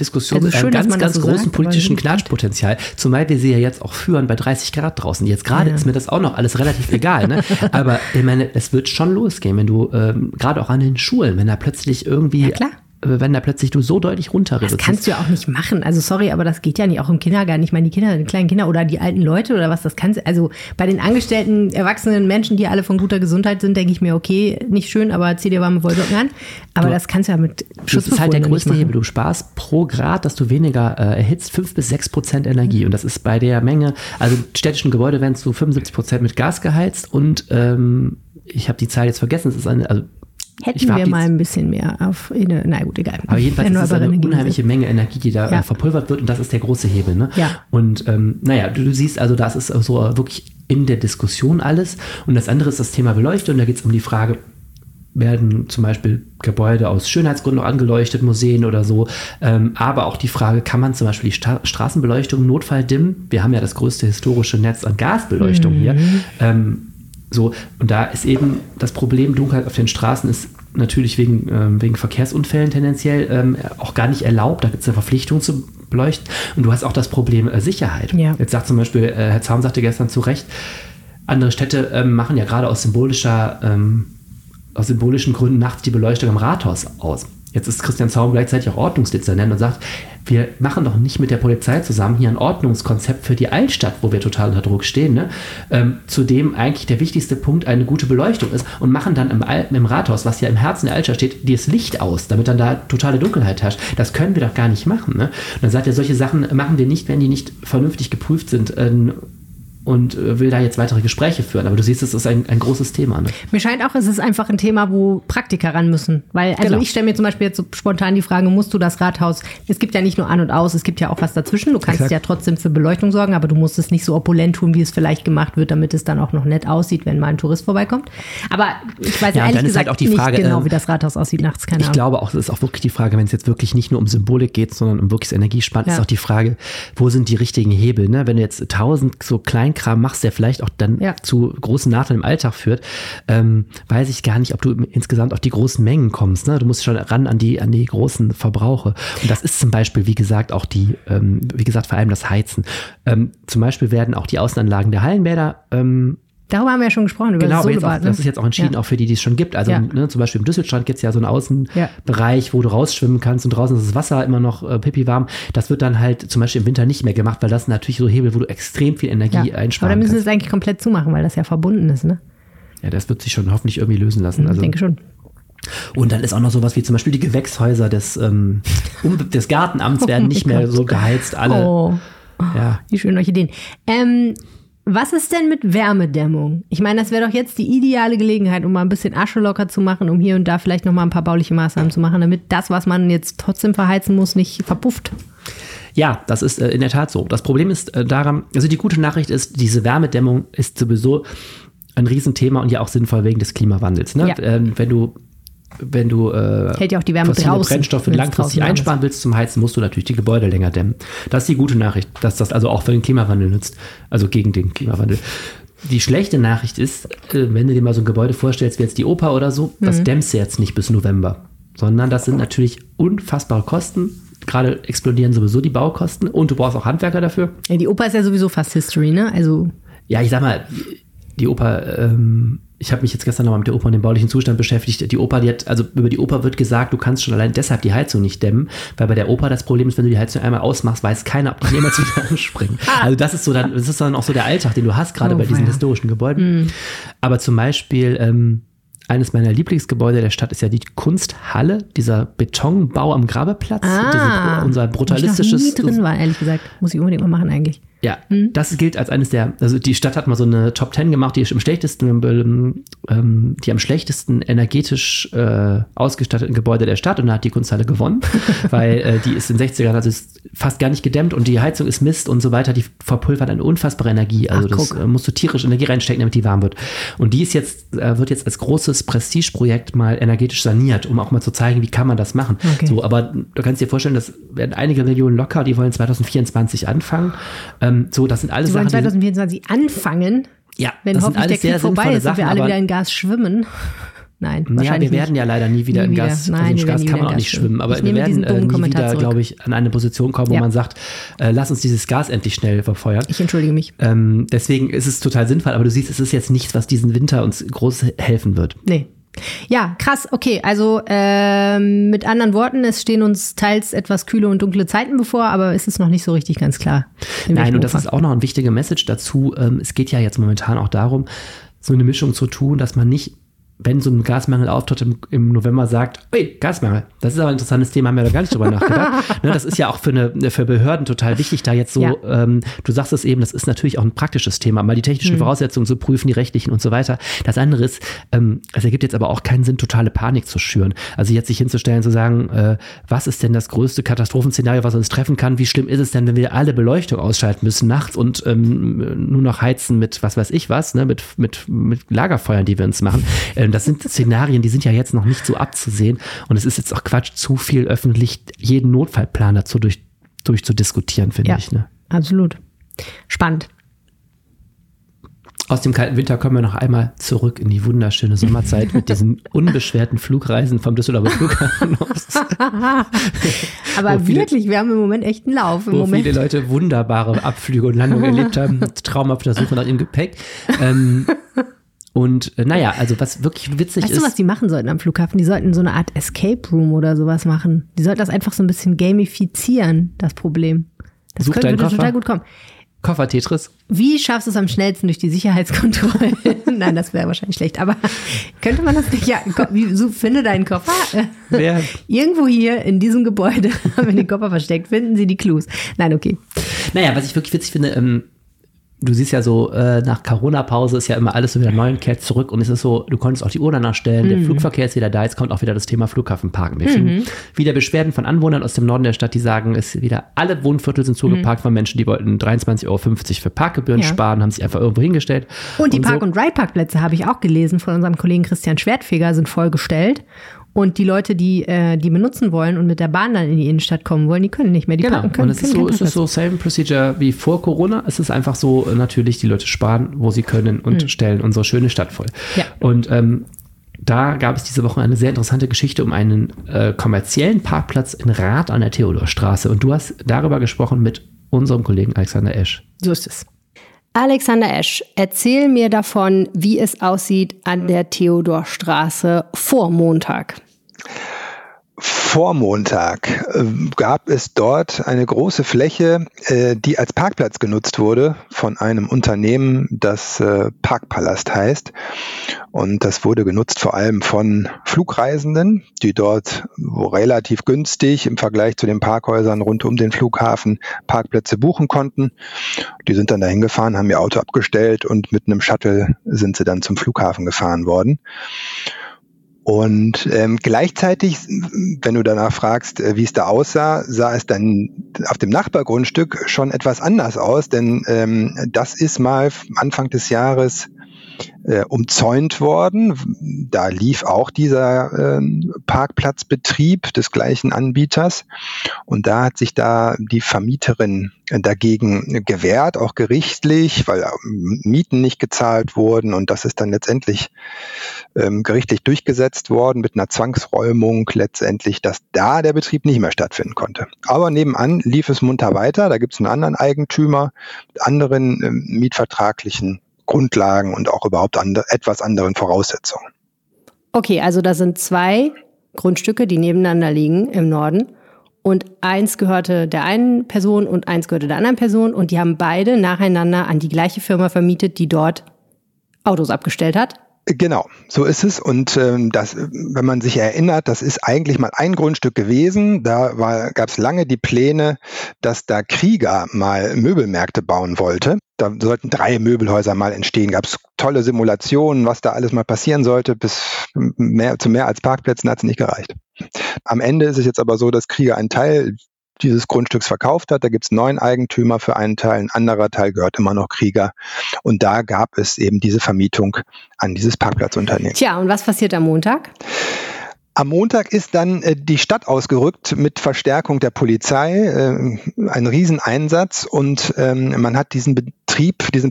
Diskussion also mit einem ganz, ganz so großen politischen Knatschpotenzial. Zumal wir sie ja jetzt auch führen bei 30 Grad draußen. Jetzt gerade ist mir das auch noch alles relativ egal. Ne? Aber ich meine, es wird schon losgehen, wenn du, gerade auch an den Schulen, wenn da plötzlich irgendwie... Ja, klar. Wenn da plötzlich du so deutlich runterredest. Das kannst du ja auch nicht machen. Also sorry, aber das geht ja nicht, auch im Kindergarten. Ich meine, die kleinen Kinder oder die alten Leute oder was, das kannst du. Also bei den angestellten, erwachsenen Menschen, die alle von guter Gesundheit sind, denke ich mir, okay, nicht schön, aber zieh dir warme Wollsocken an. Aber das kannst du ja mit Schutzbefohlen. Das ist halt der größte Hebel. Du sparst pro Grad, dass du weniger erhitzt, 5-6% Energie. Und das ist bei der Menge, also städtischen Gebäude werden zu 75% mit Gas geheizt und ich habe die Zahl jetzt vergessen, es ist hätten wir mal ein bisschen mehr egal. Aber jedenfalls ist es eine unheimliche Menge Energie, die da verpulvert wird und das ist der große Hebel. Ne? Ja. Und du siehst also, das ist so wirklich in der Diskussion alles. Und das andere ist das Thema Beleuchtung. Da geht es um die Frage, werden zum Beispiel Gebäude aus Schönheitsgründen noch angeleuchtet, Museen oder so. Aber auch die Frage, kann man zum Beispiel die Straßenbeleuchtung notfalldimmen? Wir haben ja das größte historische Netz an Gasbeleuchtung hier. So, und da ist eben das Problem, Dunkelheit auf den Straßen ist natürlich wegen Verkehrsunfällen tendenziell auch gar nicht erlaubt. Da gibt es eine Verpflichtung zu beleuchten. Und du hast auch das Problem Sicherheit. Ja. Jetzt sagt zum Beispiel, Herr Zaum sagte gestern zu Recht, andere Städte machen ja gerade aus symbolischen Gründen nachts die Beleuchtung am Rathaus aus. Jetzt ist Christian Zaum gleichzeitig auch Ordnungsdezernent und sagt, wir machen doch nicht mit der Polizei zusammen hier ein Ordnungskonzept für die Altstadt, wo wir total unter Druck stehen, ne? Zu dem eigentlich der wichtigste Punkt eine gute Beleuchtung ist und machen dann im Rathaus, was ja im Herzen der Altstadt steht, das Licht aus, damit dann da totale Dunkelheit herrscht. Das können wir doch gar nicht machen. Ne? Und dann sagt er, solche Sachen machen wir nicht, wenn die nicht vernünftig geprüft sind und will da jetzt weitere Gespräche führen. Aber du siehst, es ist ein großes Thema. Ne? Mir scheint auch, es ist einfach ein Thema, wo Praktiker ran müssen. Weil, also genau. Ich stelle mir zum Beispiel jetzt so spontan die Frage, musst du das Rathaus, es gibt ja nicht nur an und aus, es gibt ja auch was dazwischen. Du kannst ja trotzdem für Beleuchtung sorgen, aber du musst es nicht so opulent tun, wie es vielleicht gemacht wird, damit es dann auch noch nett aussieht, wenn mal ein Tourist vorbeikommt. Aber ich weiß ja, ehrlich gesagt halt auch die Frage, nicht genau, wie das Rathaus aussieht nachts. Ich glaube auch, das ist auch wirklich die Frage, wenn es jetzt wirklich nicht nur um Symbolik geht, sondern um wirkliches Energiespannen, ist auch die Frage, wo sind die richtigen Hebel? Ne? Wenn du jetzt 1000 so Kleinkram machst, der vielleicht auch dann zu großen Nachteilen im Alltag führt, weiß ich gar nicht, ob du insgesamt auf die großen Mengen kommst. Ne? Du musst schon ran an die großen Verbrauche. Und das ist zum Beispiel, wie gesagt, auch die, vor allem das Heizen. Zum Beispiel werden auch die Außenanlagen der Hallenbäder darüber haben wir ja schon gesprochen. Über das Solobad, das ist jetzt auch entschieden, auch für die, die es schon gibt. Also zum Beispiel im Düsseldorf gibt es ja so einen Außenbereich, wo du rausschwimmen kannst und draußen ist das Wasser immer noch pipi warm. Das wird dann halt zum Beispiel im Winter nicht mehr gemacht, weil das sind natürlich so Hebel, wo du extrem viel Energie einsparen kannst. Aber da müssen wir es eigentlich komplett zumachen, weil das ja verbunden ist, ne? Ja, das wird sich schon hoffentlich irgendwie lösen lassen. Also, ich denke schon. Und dann ist auch noch sowas wie zum Beispiel die Gewächshäuser des Gartenamts werden nicht mehr so geheizt. Alle. Die schönen Orchideen. Was ist denn mit Wärmedämmung? Ich meine, das wäre doch jetzt die ideale Gelegenheit, um mal ein bisschen Asche locker zu machen, um hier und da vielleicht nochmal ein paar bauliche Maßnahmen zu machen, damit das, was man jetzt trotzdem verheizen muss, nicht verpufft. Ja, das ist in der Tat so. Das Problem ist daran, also die gute Nachricht ist, diese Wärmedämmung ist sowieso ein Riesenthema und ja auch sinnvoll wegen des Klimawandels. Ne? Ja. Wenn du hält ja auch die Wärme fossile draußen, Brennstoffe langfristig einsparen willst zum Heizen, musst du natürlich die Gebäude länger dämmen. Das ist die gute Nachricht, dass das also auch für den Klimawandel nützt, also gegen den Klimawandel. Die schlechte Nachricht ist, wenn du dir mal so ein Gebäude vorstellst, wie jetzt die Oper oder so, das dämmst du jetzt nicht bis November, sondern das sind natürlich unfassbare Kosten. Gerade explodieren sowieso die Baukosten und du brauchst auch Handwerker dafür. Ja, die Oper ist ja sowieso fast History, ne? Also ja, ich sag mal, die Oper... Ich habe mich jetzt gestern nochmal mit der Oper und dem baulichen Zustand beschäftigt. Die Oper, über die Oper wird gesagt, du kannst schon allein deshalb die Heizung nicht dämmen, weil bei der Oper das Problem ist, wenn du die Heizung einmal ausmachst, weiß keiner, ob die jemals wieder anspringen. Also das ist dann auch so der Alltag, den du hast, gerade bei diesen historischen Gebäuden. Mm. Aber zum Beispiel eines meiner Lieblingsgebäude der Stadt ist ja die Kunsthalle, dieser Betonbau am Grabeplatz. Unser brutalistisches... Ich noch nie drin war, ehrlich gesagt. Muss ich unbedingt mal machen eigentlich. Ja, das gilt als eines der, also die Stadt hat mal so eine Top 10 gemacht, die am schlechtesten energetisch ausgestatteten Gebäude der Stadt und da hat die Kunsthalle gewonnen, weil die ist in den 60ern, also ist fast gar nicht gedämmt und die Heizung ist Mist und so weiter, die verpulvert eine unfassbare Energie, also musst du tierisch Energie reinstecken, damit die warm wird. Und die ist jetzt, wird jetzt als großes Prestigeprojekt mal energetisch saniert, um auch mal zu zeigen, wie kann man das machen. Okay. So, aber du kannst dir vorstellen, das werden einige Millionen locker, die wollen 2024 anfangen. So, das sind alles Sachen, 2024 anfangen, ja, wenn hoffentlich der Krieg vorbei ist und wir alle wieder in Gas schwimmen. Nein, wahrscheinlich nicht. Wir werden ja leider nie wieder in Gas schwimmen. Nein, in Gas kann man auch nicht schwimmen. Aber wir werden nie wieder, glaube ich, an eine Position kommen, wo man sagt, lass uns dieses Gas endlich schnell verfeuern. Ich entschuldige mich. Deswegen ist es total sinnvoll. Aber du siehst, es ist jetzt nichts, was diesen Winter uns groß helfen wird. Nee. Ja, krass. Okay, also mit anderen Worten, es stehen uns teils etwas kühle und dunkle Zeiten bevor, aber es ist noch nicht so richtig ganz klar. Nein, und das ist auch noch eine wichtige Message dazu. Es geht ja jetzt momentan auch darum, so eine Mischung zu tun, dass man nicht, wenn so ein Gasmangel auftritt, im November sagt, ey, Gasmangel, das ist aber ein interessantes Thema, haben wir doch gar nicht drüber nachgedacht. Ne, das ist ja auch für Behörden total wichtig, da jetzt so, du sagst es eben, das ist natürlich auch ein praktisches Thema, mal die technischen Voraussetzungen zu prüfen, die rechtlichen und so weiter. Das andere ist, es ergibt jetzt aber auch keinen Sinn, totale Panik zu schüren. Also jetzt sich hinzustellen, zu sagen, was ist denn das größte Katastrophenszenario, was uns treffen kann? Wie schlimm ist es denn, wenn wir alle Beleuchtung ausschalten müssen nachts und nur noch heizen mit was weiß ich was, ne, mit Lagerfeuern, die wir uns machen? Das sind Szenarien, die sind ja jetzt noch nicht so abzusehen. Und es ist jetzt auch Quatsch, zu viel öffentlich jeden Notfallplan dazu durchzudiskutieren, finde ich. Ne? Absolut. Spannend. Aus dem kalten Winter kommen wir noch einmal zurück in die wunderschöne Sommerzeit mit diesen unbeschwerten Flugreisen vom Düsseldorfer Flughafen aus. Aber wirklich, wir haben im Moment echt einen Lauf. Viele Leute wunderbare Abflüge und Landungen erlebt haben, Traum auf der Suche nach dem Gepäck. Und naja, also was wirklich witzig ist. Weißt du, was die machen sollten am Flughafen? Die sollten so eine Art Escape Room oder sowas machen. Die sollten das einfach so ein bisschen gamifizieren, das Problem. Das könnte total gut kommen. Koffer Tetris. Wie schaffst du es am schnellsten durch die Sicherheitskontrolle? Nein, das wäre wahrscheinlich schlecht, aber könnte man das nicht? Ja, finde deinen Koffer. Irgendwo hier in diesem Gebäude haben wir den Koffer versteckt. Finden Sie die Clues. Nein, okay. Naja, was ich wirklich witzig finde, du siehst ja so, nach Corona-Pause ist ja immer alles so wieder neu und kehrt zurück. Und es ist so, du konntest auch die Uhr danach stellen, der Flugverkehr ist wieder da, jetzt kommt auch wieder das Thema Flughafenparken. Wir kriegen wieder Beschwerden von Anwohnern aus dem Norden der Stadt, die sagen, es wieder alle Wohnviertel sind zugeparkt von Menschen, die wollten 23,50 Euro für Parkgebühren sparen, haben sich einfach irgendwo hingestellt. Und die Park- und Ride-Parkplätze, habe ich auch gelesen, von unserem Kollegen Christian Schwertfeger, sind vollgestellt. Und die Leute, die benutzen wollen und mit der Bahn dann in die Innenstadt kommen wollen, die können nicht mehr. Die parken können. Und es ist so same procedure wie vor Corona. Es ist einfach so, natürlich, die Leute sparen, wo sie können und stellen unsere schöne Stadt voll. Ja. Und da gab es diese Woche eine sehr interessante Geschichte um einen kommerziellen Parkplatz in Rath an der Theodorstraße. Und du hast darüber gesprochen mit unserem Kollegen Alexander Esch. So ist es. Alexander Esch, erzähl mir davon, wie es aussieht an der Theodorstraße vor Montag. Vor Montag gab es dort eine große Fläche, die als Parkplatz genutzt wurde von einem Unternehmen, das Parkpalast heißt. Und das wurde genutzt vor allem von Flugreisenden, die dort relativ günstig im Vergleich zu den Parkhäusern rund um den Flughafen Parkplätze buchen konnten. Die sind dann dahin gefahren, haben ihr Auto abgestellt und mit einem Shuttle sind sie dann zum Flughafen gefahren worden. Und gleichzeitig, wenn du danach fragst, wie es da aussah, sah es dann auf dem Nachbargrundstück schon etwas anders aus, denn das ist mal Anfang des Jahres umzäunt worden. Da lief auch dieser Parkplatzbetrieb des gleichen Anbieters und da hat sich da die Vermieterin dagegen gewehrt, auch gerichtlich, weil Mieten nicht gezahlt wurden und das ist dann letztendlich gerichtlich durchgesetzt worden mit einer Zwangsräumung letztendlich, dass da der Betrieb nicht mehr stattfinden konnte. Aber nebenan lief es munter weiter, da gibt es einen anderen Eigentümer mit anderen mietvertraglichen Grundlagen und auch überhaupt etwas anderen Voraussetzungen. Okay, also das sind zwei Grundstücke, die nebeneinander liegen im Norden und eins gehörte der einen Person und eins gehörte der anderen Person und die haben beide nacheinander an die gleiche Firma vermietet, die dort Autos abgestellt hat. Genau, so ist es und das, wenn man sich erinnert, das ist eigentlich mal ein Grundstück gewesen, da gab es lange die Pläne, dass da Krieger mal Möbelmärkte bauen wollte. Da sollten 3 Möbelhäuser mal entstehen, gab es tolle Simulationen, was da alles mal passieren sollte, zu mehr als Parkplätzen hat es nicht gereicht. Am Ende ist es jetzt aber so, dass Krieger einen Teil dieses Grundstücks verkauft hat, da gibt es 9 Eigentümer für einen Teil, ein anderer Teil gehört immer noch Krieger und da gab es eben diese Vermietung an dieses Parkplatzunternehmen. Tja, und was passiert am Montag? Am Montag ist dann die Stadt ausgerückt mit Verstärkung der Polizei, ein Rieseneinsatz und man hat diesen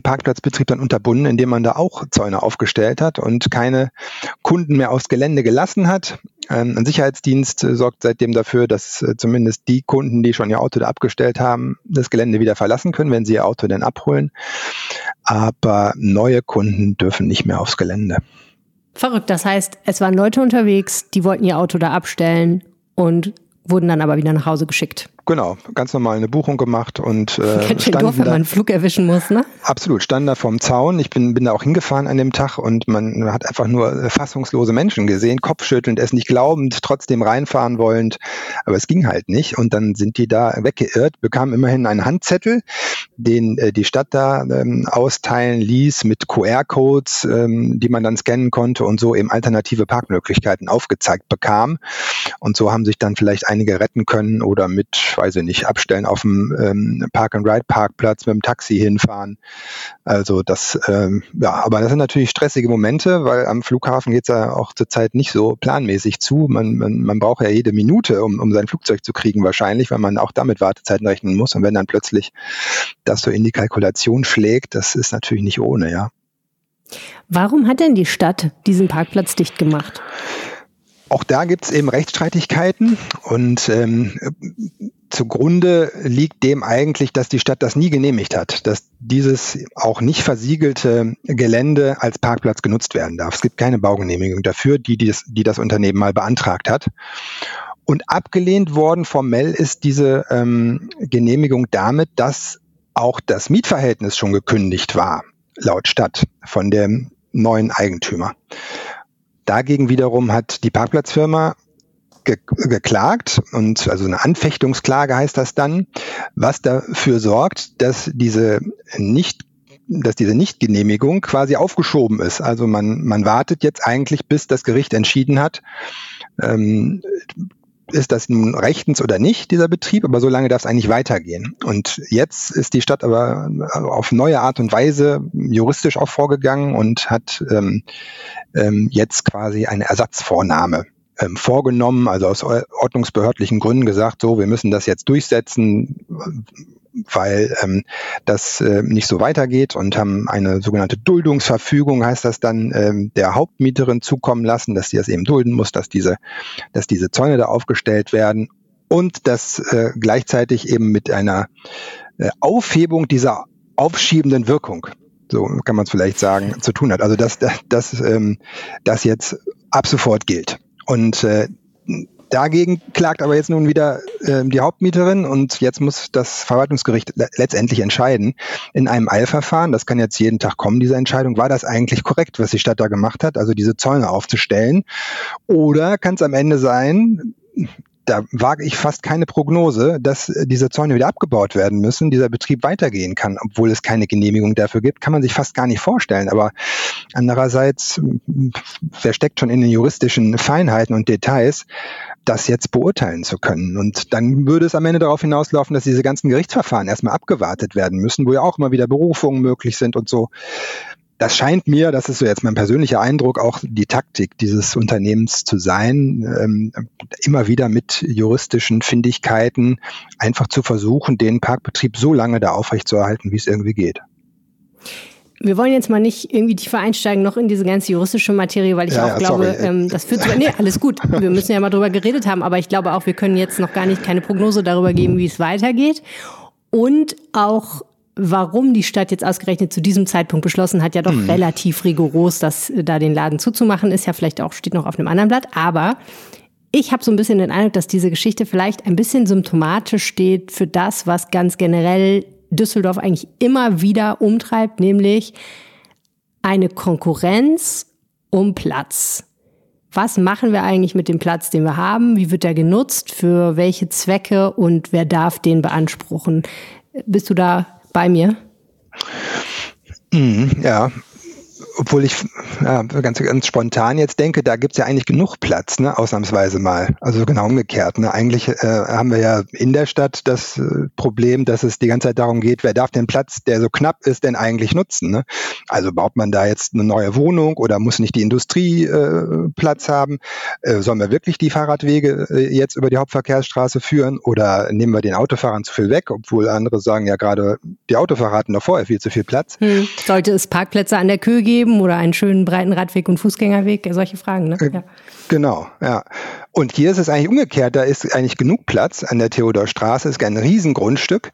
Parkplatzbetrieb dann unterbunden, indem man da auch Zäune aufgestellt hat und keine Kunden mehr aufs Gelände gelassen hat. Ein Sicherheitsdienst sorgt seitdem dafür, dass zumindest die Kunden, die schon ihr Auto da abgestellt haben, das Gelände wieder verlassen können, wenn sie ihr Auto dann abholen. Aber neue Kunden dürfen nicht mehr aufs Gelände. Verrückt, das heißt, es waren Leute unterwegs, die wollten ihr Auto da abstellen und wurden dann aber wieder nach Hause geschickt. Genau, ganz normal eine Buchung gemacht und ganz schön doof, wenn man einen Flug erwischen muss, ne? Absolut, standen da vorm Zaun. Ich bin da auch hingefahren an dem Tag und man hat einfach nur fassungslose Menschen gesehen, kopfschüttelnd, es nicht glaubend, trotzdem reinfahren wollend. Aber es ging halt nicht und dann sind die da weggeirrt, bekamen immerhin einen Handzettel, den die Stadt da austeilen ließ mit QR-Codes, die man dann scannen konnte und so eben alternative Parkmöglichkeiten aufgezeigt bekam. Und so haben sich dann vielleicht einige retten können oder mit abstellen auf dem Park-and-Ride-Parkplatz, mit dem Taxi hinfahren. Also das, aber das sind natürlich stressige Momente, weil am Flughafen geht es ja auch zurzeit nicht so planmäßig zu. Man braucht ja jede Minute, um sein Flugzeug zu kriegen wahrscheinlich, weil man auch damit Wartezeiten rechnen muss. Und wenn dann plötzlich das so in die Kalkulation schlägt, das ist natürlich nicht ohne, ja. Warum hat denn die Stadt diesen Parkplatz dicht gemacht? Auch da gibt es eben Rechtsstreitigkeiten und zugrunde liegt dem eigentlich, dass die Stadt das nie genehmigt hat, dass dieses auch nicht versiegelte Gelände als Parkplatz genutzt werden darf. Es gibt keine Baugenehmigung dafür, die das Unternehmen mal beantragt hat. Und abgelehnt worden formell ist diese Genehmigung damit, dass auch das Mietverhältnis schon gekündigt war, laut Stadt, von dem neuen Eigentümer. Dagegen wiederum hat die Parkplatzfirma geklagt und also eine Anfechtungsklage heißt das dann, was dafür sorgt, dass diese nicht dass diese Nichtgenehmigung quasi aufgeschoben ist. Also man wartet jetzt eigentlich, bis das Gericht entschieden hat, ist das nun rechtens oder nicht, dieser Betrieb, aber so lange darf es eigentlich weitergehen. Und jetzt ist die Stadt aber auf neue Art und Weise juristisch auch vorgegangen und hat jetzt quasi eine Ersatzvornahme vorgenommen, also aus ordnungsbehördlichen Gründen gesagt, so, wir müssen das jetzt durchsetzen, weil das nicht so weitergeht, und haben eine sogenannte Duldungsverfügung, heißt das dann, der Hauptmieterin zukommen lassen, dass sie das eben dulden muss, dass diese Zäune da aufgestellt werden, und dass gleichzeitig eben mit einer Aufhebung dieser aufschiebenden Wirkung, so kann man es vielleicht sagen, zu tun hat. Also dass das jetzt ab sofort gilt. Und dagegen klagt aber jetzt nun wieder die Hauptmieterin, und jetzt muss das Verwaltungsgericht letztendlich entscheiden in einem Eilverfahren. Das kann jetzt jeden Tag kommen, diese Entscheidung. War das eigentlich korrekt, was die Stadt da gemacht hat, also diese Zäune aufzustellen? Oder kann es am Ende sein, da wage ich fast keine Prognose, dass diese Zäune wieder abgebaut werden müssen, dieser Betrieb weitergehen kann, obwohl es keine Genehmigung dafür gibt, kann man sich fast gar nicht vorstellen. Aber andererseits, wer steckt schon in den juristischen Feinheiten und Details, das jetzt beurteilen zu können? Und dann würde es am Ende darauf hinauslaufen, dass diese ganzen Gerichtsverfahren erstmal abgewartet werden müssen, wo ja auch immer wieder Berufungen möglich sind und so. Das scheint mir, das ist so jetzt mein persönlicher Eindruck, auch die Taktik dieses Unternehmens zu sein, immer wieder mit juristischen Findigkeiten einfach zu versuchen, den Parkbetrieb so lange da aufrechtzuerhalten, wie es irgendwie geht. Wir wollen jetzt mal nicht irgendwie tiefer einsteigen, noch in diese ganze juristische Materie, weil ich glaube, das führt zu... Nee, alles gut. Wir müssen ja mal drüber geredet haben, aber ich glaube auch, wir können jetzt noch gar nicht, keine Prognose darüber geben, wie es weitergeht. Und auch... warum die Stadt jetzt ausgerechnet zu diesem Zeitpunkt beschlossen hat, ja doch relativ rigoros, dass da den Laden zuzumachen ist, ja vielleicht auch, steht noch auf einem anderen Blatt. Aber ich habe so ein bisschen den Eindruck, dass diese Geschichte vielleicht ein bisschen symptomatisch steht für das, was ganz generell Düsseldorf eigentlich immer wieder umtreibt, nämlich eine Konkurrenz um Platz. Was machen wir eigentlich mit dem Platz, den wir haben? Wie wird er genutzt? Für welche Zwecke? Und wer darf den beanspruchen? Bist du da bei mir? Ja, obwohl ich ganz spontan jetzt denke, da gibt es ja eigentlich genug Platz, ne? Ausnahmsweise mal. Also genau umgekehrt. Ne? Eigentlich haben wir ja in der Stadt das Problem, dass es die ganze Zeit darum geht, wer darf den Platz, der so knapp ist, denn eigentlich nutzen. Ne? Also baut man da jetzt eine neue Wohnung oder muss nicht die Industrie Platz haben? Sollen wir wirklich die Fahrradwege jetzt über die Hauptverkehrsstraße führen, oder nehmen wir den Autofahrern zu viel weg, obwohl andere sagen, ja gerade die Autofahrer hatten doch vorher viel zu viel Platz. Sollte es Parkplätze an der Kühe geben? Oder einen schönen breiten Radweg und Fußgängerweg, solche Fragen. Ne? Ja. Genau, ja. Und hier ist es eigentlich umgekehrt, da ist eigentlich genug Platz an der Theodorstraße, ist ein Riesengrundstück,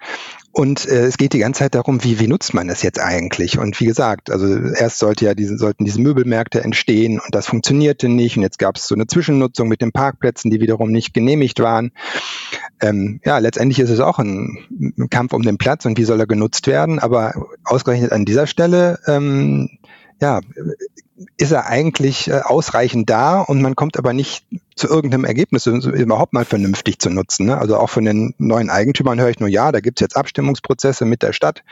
und es geht die ganze Zeit darum, wie nutzt man das jetzt eigentlich? Und wie gesagt, also erst sollten diese Möbelmärkte entstehen, und das funktionierte nicht, und jetzt gab es so eine Zwischennutzung mit den Parkplätzen, die wiederum nicht genehmigt waren. Letztendlich ist es auch ein Kampf um den Platz und wie soll er genutzt werden, aber ausgerechnet an dieser Stelle ist er eigentlich ausreichend da, und man kommt aber nicht zu irgendeinem Ergebnis, überhaupt mal vernünftig zu nutzen. Ne? Also auch von den neuen Eigentümern höre ich nur, ja, da gibt es jetzt Abstimmungsprozesse mit der Stadt,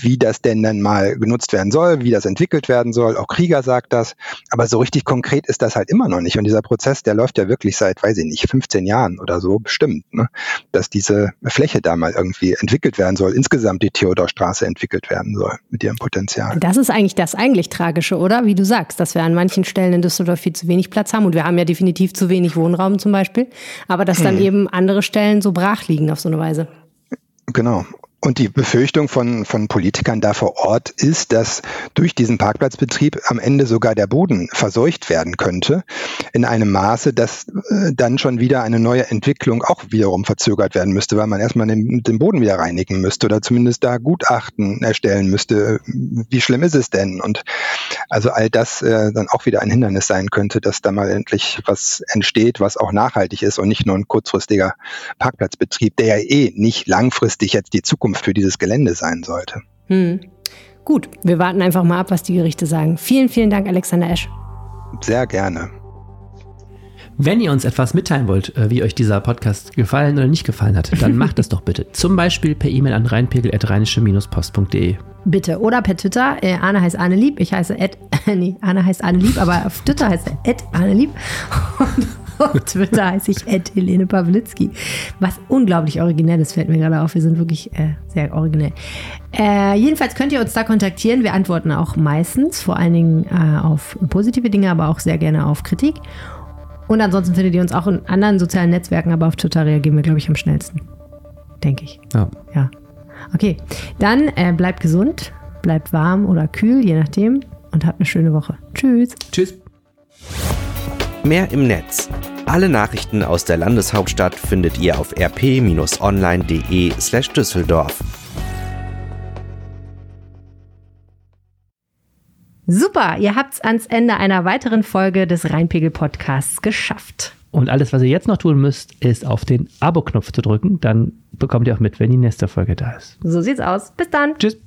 wie das denn dann mal genutzt werden soll, wie das entwickelt werden soll. Auch Krieger sagt das, aber so richtig konkret ist das halt immer noch nicht. Und dieser Prozess, der läuft ja wirklich seit, 15 Jahren oder so bestimmt, ne? Dass diese Fläche da mal irgendwie entwickelt werden soll, insgesamt die Theodorstraße entwickelt werden soll mit ihrem Potenzial. Das ist eigentlich das Tragische, oder? Wie du sagst, dass wir an manchen Stellen in Düsseldorf viel zu wenig Platz haben, und wir haben ja definitiv zu wenig Wohnraum zum Beispiel, aber dass dann eben andere Stellen so brach liegen auf so eine Weise. Genau. Und die Befürchtung von Politikern da vor Ort ist, dass durch diesen Parkplatzbetrieb am Ende sogar der Boden verseucht werden könnte, in einem Maße, dass dann schon wieder eine neue Entwicklung auch wiederum verzögert werden müsste, weil man erstmal den Boden wieder reinigen müsste oder zumindest da Gutachten erstellen müsste, wie schlimm ist es denn? Und also all das dann auch wieder ein Hindernis sein könnte, dass da mal endlich was entsteht, was auch nachhaltig ist und nicht nur ein kurzfristiger Parkplatzbetrieb, der ja nicht langfristig jetzt die Zukunft für dieses Gelände sein sollte. Gut, wir warten einfach mal ab, was die Gerichte sagen. Vielen, vielen Dank, Alexander Esch. Sehr gerne. Wenn ihr uns etwas mitteilen wollt, wie euch dieser Podcast gefallen oder nicht gefallen hat, dann macht das doch bitte. Zum Beispiel per E-Mail an rheinpegel@rheinische-post.de. bitte. Oder per Twitter. Arne heißt Arne Lieb. Ich heiße Arne heißt Arne Lieb, aber auf Twitter heißt er Arne Lieb. Und auf Twitter heiße ich Helene Pawlitzki. Was unglaublich Originelles fällt mir gerade auf. Wir sind wirklich sehr originell. Jedenfalls könnt ihr uns da kontaktieren. Wir antworten auch meistens, vor allen Dingen auf positive Dinge, aber auch sehr gerne auf Kritik. Und ansonsten findet ihr uns auch in anderen sozialen Netzwerken, aber auf Twitter reagieren wir, glaube ich, am schnellsten. Denke ich. Ja. Okay, dann bleibt gesund, bleibt warm oder kühl, je nachdem, und habt eine schöne Woche. Tschüss. Tschüss. Mehr im Netz. Alle Nachrichten aus der Landeshauptstadt findet ihr auf rp-online.de/Düsseldorf. Super, ihr habt's ans Ende einer weiteren Folge des Rhein-Pegel-Podcasts geschafft. Und alles, was ihr jetzt noch tun müsst, ist auf den Abo-Knopf zu drücken. Dann bekommt ihr auch mit, wenn die nächste Folge da ist. So sieht's aus. Bis dann. Tschüss.